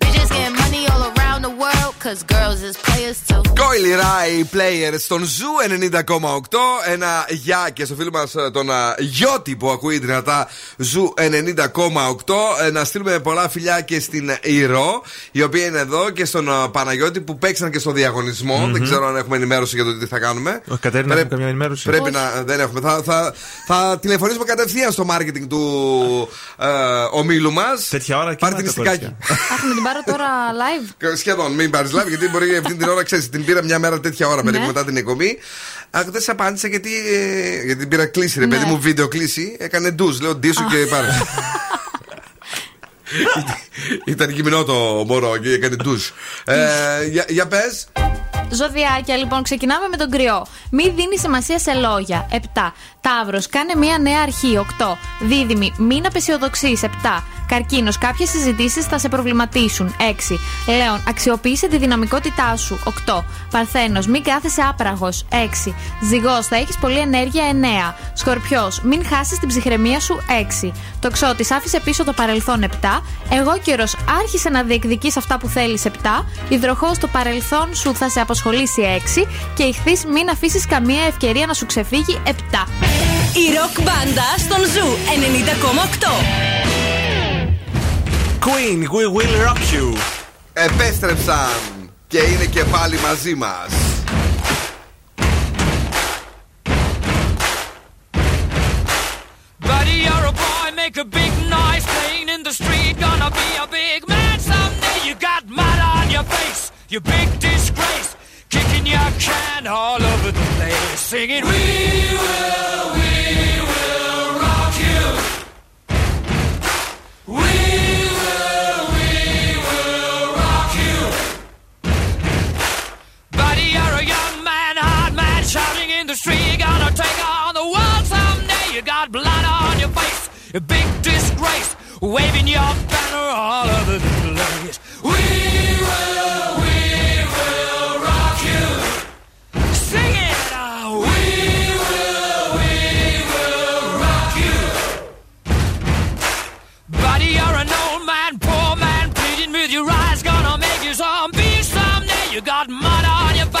Bitches getting money all around the world, cause girls is players too. Coily Rai Player στον Zoo ενενήντα κόμμα οκτώ. Ένα γεια και στο φίλο μας τον Γιώτη που ακούει δυνατά Zoo ενενήντα κόμμα οκτώ. Να στείλουμε πολλά φιλιά και στην Ηρώ, η οποία είναι εδώ, και στον Παναγιώτη που παίξαν και στον διαγωνισμό. Mm-hmm. Δεν ξέρω αν έχουμε ενημέρωση για το τι θα κάνουμε. Όχι, Κατέρινα, έχουμε καμία ενημέρωση. Πρέπει Όχι. να. Δεν έχουμε. Θα, θα, θα τηλεφωνήσουμε κατευθείαν στο marketing του ε, ομίλου μας. Τέτοια ώρα και την πάρω τώρα live. Σχεδόν, μην πάρεις live, γιατί μπορεί αυτή την ώρα, ξέρεις, την πήρα μια μέρα τέτοια ώρα περίπου μετά την εκπομπή. Αχ, δεν σε απάντησα γιατί, ε, γιατί πήρα κλίση, ρε παιδί μου, βίντεο κλίση. Έκανε ντουζ, λέω ντύσου και πάρε. Ήταν κοιμηνό το μωρό και έκανε ντουζ. Ε, για, για πες. Ζωδιάκια, λοιπόν, ξεκινάμε με τον Κριό. Μη δίνει σημασία σε λόγια. επτά. Ταύρος, κάνε μια νέα αρχή. οκτώ. Δίδυμη, μην απεσιοδοξείς. επτά. Καρκίνος, κάποιες συζητήσεις θα σε προβληματίσουν. έξι. Λέων, αξιοποίησε τη δυναμικότητά σου. οκτώ. Παρθένος, μην κάθεσαι άπραγος. έξι. Ζυγός, θα έχεις πολλή ενέργεια. εννέα. Σκορπιός, μην χάσεις την ψυχραιμία σου. έξι. Τοξότης, άφησε πίσω το παρελθόν. επτά. Εγώκερος, άρχισε να διεκδικείς αυτά που θέλεις. επτά. Υδροχόος, το παρελθόν σου θα σε απασχολήσει. έξι. Και ηχθείς, μην αφήσεις καμία ευκαιρία να σου ξεφύγει. επτά. Η ροκ μπάντα στον Zoo ενενήντα κόμμα οκτώ. Queen, we will rock you. Επέστρεψαν και είναι και πάλι μαζί μας. Buddy, you're a boy, make a big noise. Playing in the street, gonna be a big man someday. You got mud on your face, you big disgrace. Kicking your can all over the place. Singing, we will, we will rock you. We street, gonna take on the world someday. You got blood on your face, a big disgrace, waving your banner all over the place. We will, we will rock you. Sing it! Oh, we will, we will rock you. Buddy, you're an old man, poor man, pleading with your eyes, gonna make you zombie someday. You got mud on your face.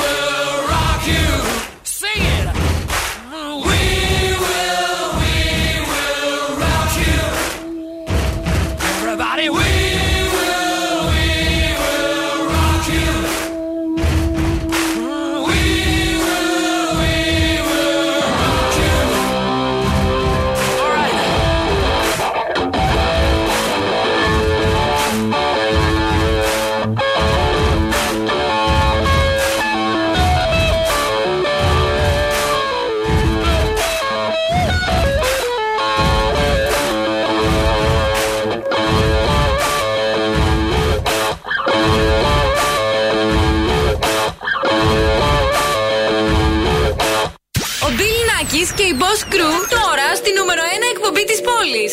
will rock you. Sing it. We will, we will rock you. Everybody, we will, we will rock you. We will, we will rock you. All right. Και η Boss Crew τώρα στη νούμερο ένα εκπομπή της πόλης.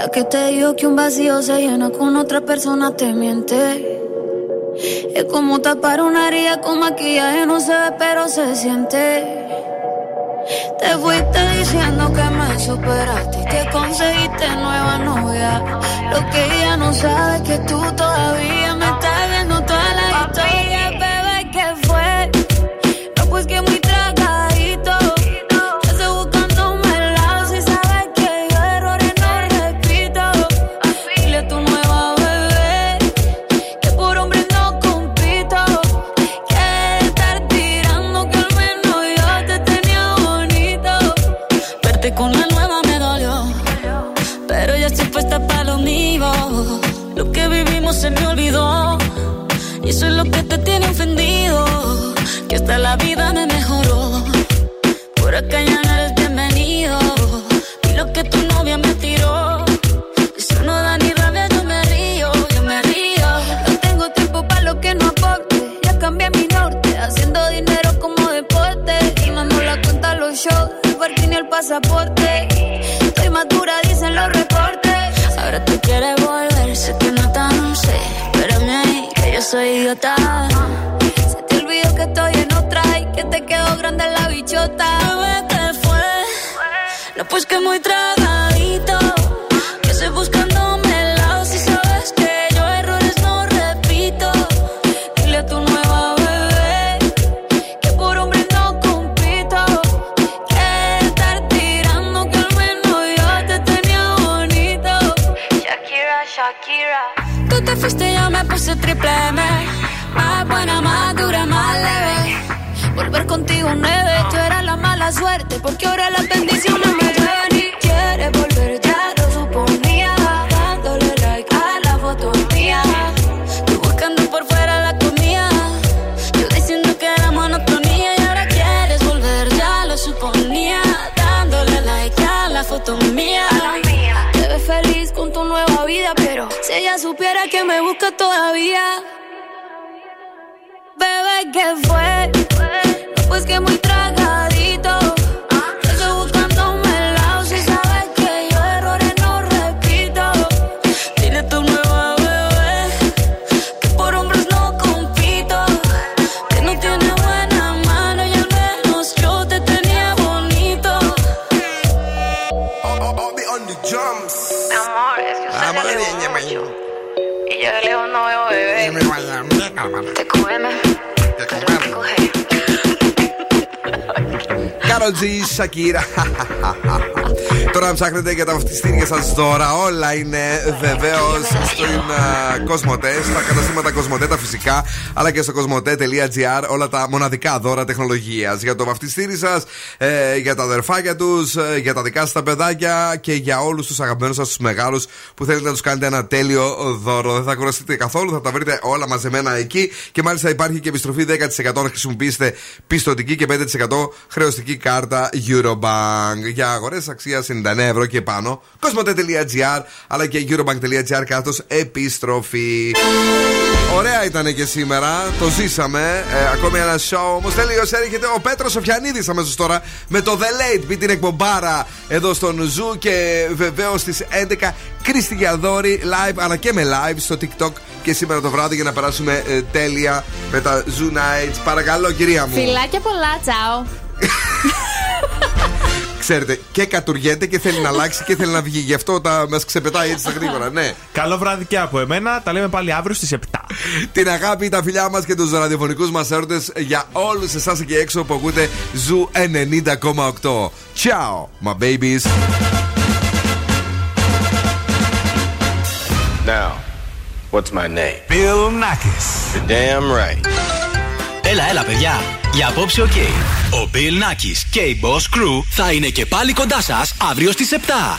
La que te digo que un vacío se llena con otra persona te miente. Es como tapar una herida con maquillaje, no se ve pero se siente. Te fuiste diciendo que me superaste y te conseguiste nueva novia. Lo que ella no sabe es que tú todavía me estás viendo toda la historia. Bebé, ¿qué fue? No, pues que muy tragadito. Yo estoy buscando un melado. Si sabes que yo errores no repito. Dile a tu nueva bebé que por hombre no compito. Que estar tirando que al menos yo te tenía bonito. Verte con la nueva me dolió, pero ya estoy puesta para lo mío. Lo que vivimos se me olvidó. Y eso es lo que te tiene ofendido, que hasta la vida me mejoró. Por acá ya no eres bienvenido. Y lo que tu novia me tiró, eso no da ni rabia, yo me río, yo me río. No tengo tiempo para lo que no aporte. Ya cambié mi norte, haciendo dinero como deporte. Y mando la cuenta a los shows, el parking y el pasaporte. Estoy madura, dicen los reportes. Ahora tú quieres volver, sé que no tan sé, pero me ahí. Yo soy idiota. Se te olvidó que estoy en otra y que te quedó grande la bichota. Bebé, ¿qué fue? No, pues que muy tragadito. Que estoy buscando melao. Si sabes que yo errores no repito. Dile a tu nueva bebé que por hombre no compito. Que estar tirando que al menos yo te tenía bonito. Shakira, Shakira. Tú te fuiste, yo me puse triple M. Más buena, más dura, más leve. Volver contigo nueve. Yo era la mala suerte, porque ahora las bendiciones me llevan. Y quieres volver, ya lo suponía. Dándole like a la foto mía. Tú buscando por fuera la comida. Yo diciendo que era monotonía. Y ahora quieres volver, ya lo suponía. Dándole like a la foto mía. Te ves feliz con tu nueva vida, pero si ella supiera que me busca todavía. Bebé, ¿qué fue? No, pues que muy tragadito. Yo estoy buscando un melao. Si sabes que yo errores no repito. Dile a tu nueva bebé que por hombres no compito. Que no tiene buena mano y al menos yo te tenía bonito. I'll, I'll be on the drums. Mi amor, es que usted le lejos mucho y yo de lejos no veo bebé. Te comeme, pero te coge. Carol G, Shakira. Τώρα ψάχνετε για τα βαφτιστήρια σας δώρα. Όλα είναι βεβαίως στην uh, COSMOTE, στα καταστήματα COSMOTE τα φυσικά, αλλά και στο κοσμοτέ τελεία τζι άρ όλα τα μοναδικά δώρα τεχνολογίας. Για το βαφτιστήρι σας, ε, για τα αδερφάκια τους, ε, για τα δικά σας τα παιδάκια και για όλους τους αγαπημένους σας τους μεγάλους που θέλετε να τους κάνετε ένα τέλειο δώρο. Δεν θα κουραστείτε καθόλου, θα τα βρείτε όλα μαζεμένα εκεί και μάλιστα υπάρχει και επιστροφή δέκα τοις εκατό αν χρησιμοποιήσετε πιστωτική και πέντε τοις εκατό χρεωστική κάρτα Eurobank. Για αγορές αξίας ενενήντα ευρώ και πάνω, κοσμοτέ τελεία τζι άρ αλλά και eurobank τελεία τζι άρ κάθος επιστροφή. Ωραία ήταν και σήμερα, το ζήσαμε. Ε, ακόμη ένα show όμως τελείως. Έρχεται ο Πέτρος Σοφιανίδης αμέσως τώρα με το The Late Beat, την εκπομπάρα εδώ στον Zoo και βεβαίως στις έντεκα Κρίστη Γιαδόρη live αλλά και με live στο TikTok και σήμερα το βράδυ για να περάσουμε ε, τέλεια με τα Zoo Nights. Παρακαλώ κυρία μου. Φιλάκια πολλά, τσάω. Ξέρετε, και κατουργέται και θέλει να αλλάξει και θέλει να βγει. Γι' αυτό μας ξεπετάει έτσι τα γρήγορα, ναι. Καλό βράδυ και από εμένα. Τα λέμε πάλι αύριο στις επτά. Την αγάπη, τα φιλιά μας και τους ραδιοφωνικούς μας έρωτες για όλους εσάς εκεί έξω που ακούτε Ζου ενενήντα κόμμα οκτώ. Ciao, my babies. Now, what's my name? Bill Nakis. You're damn right. Έλα, έλα παιδιά. Για απόψε οκ. Okay. Ο Bill Nakis και η Boss Crew θα είναι και πάλι κοντά σας αύριο στις επτά.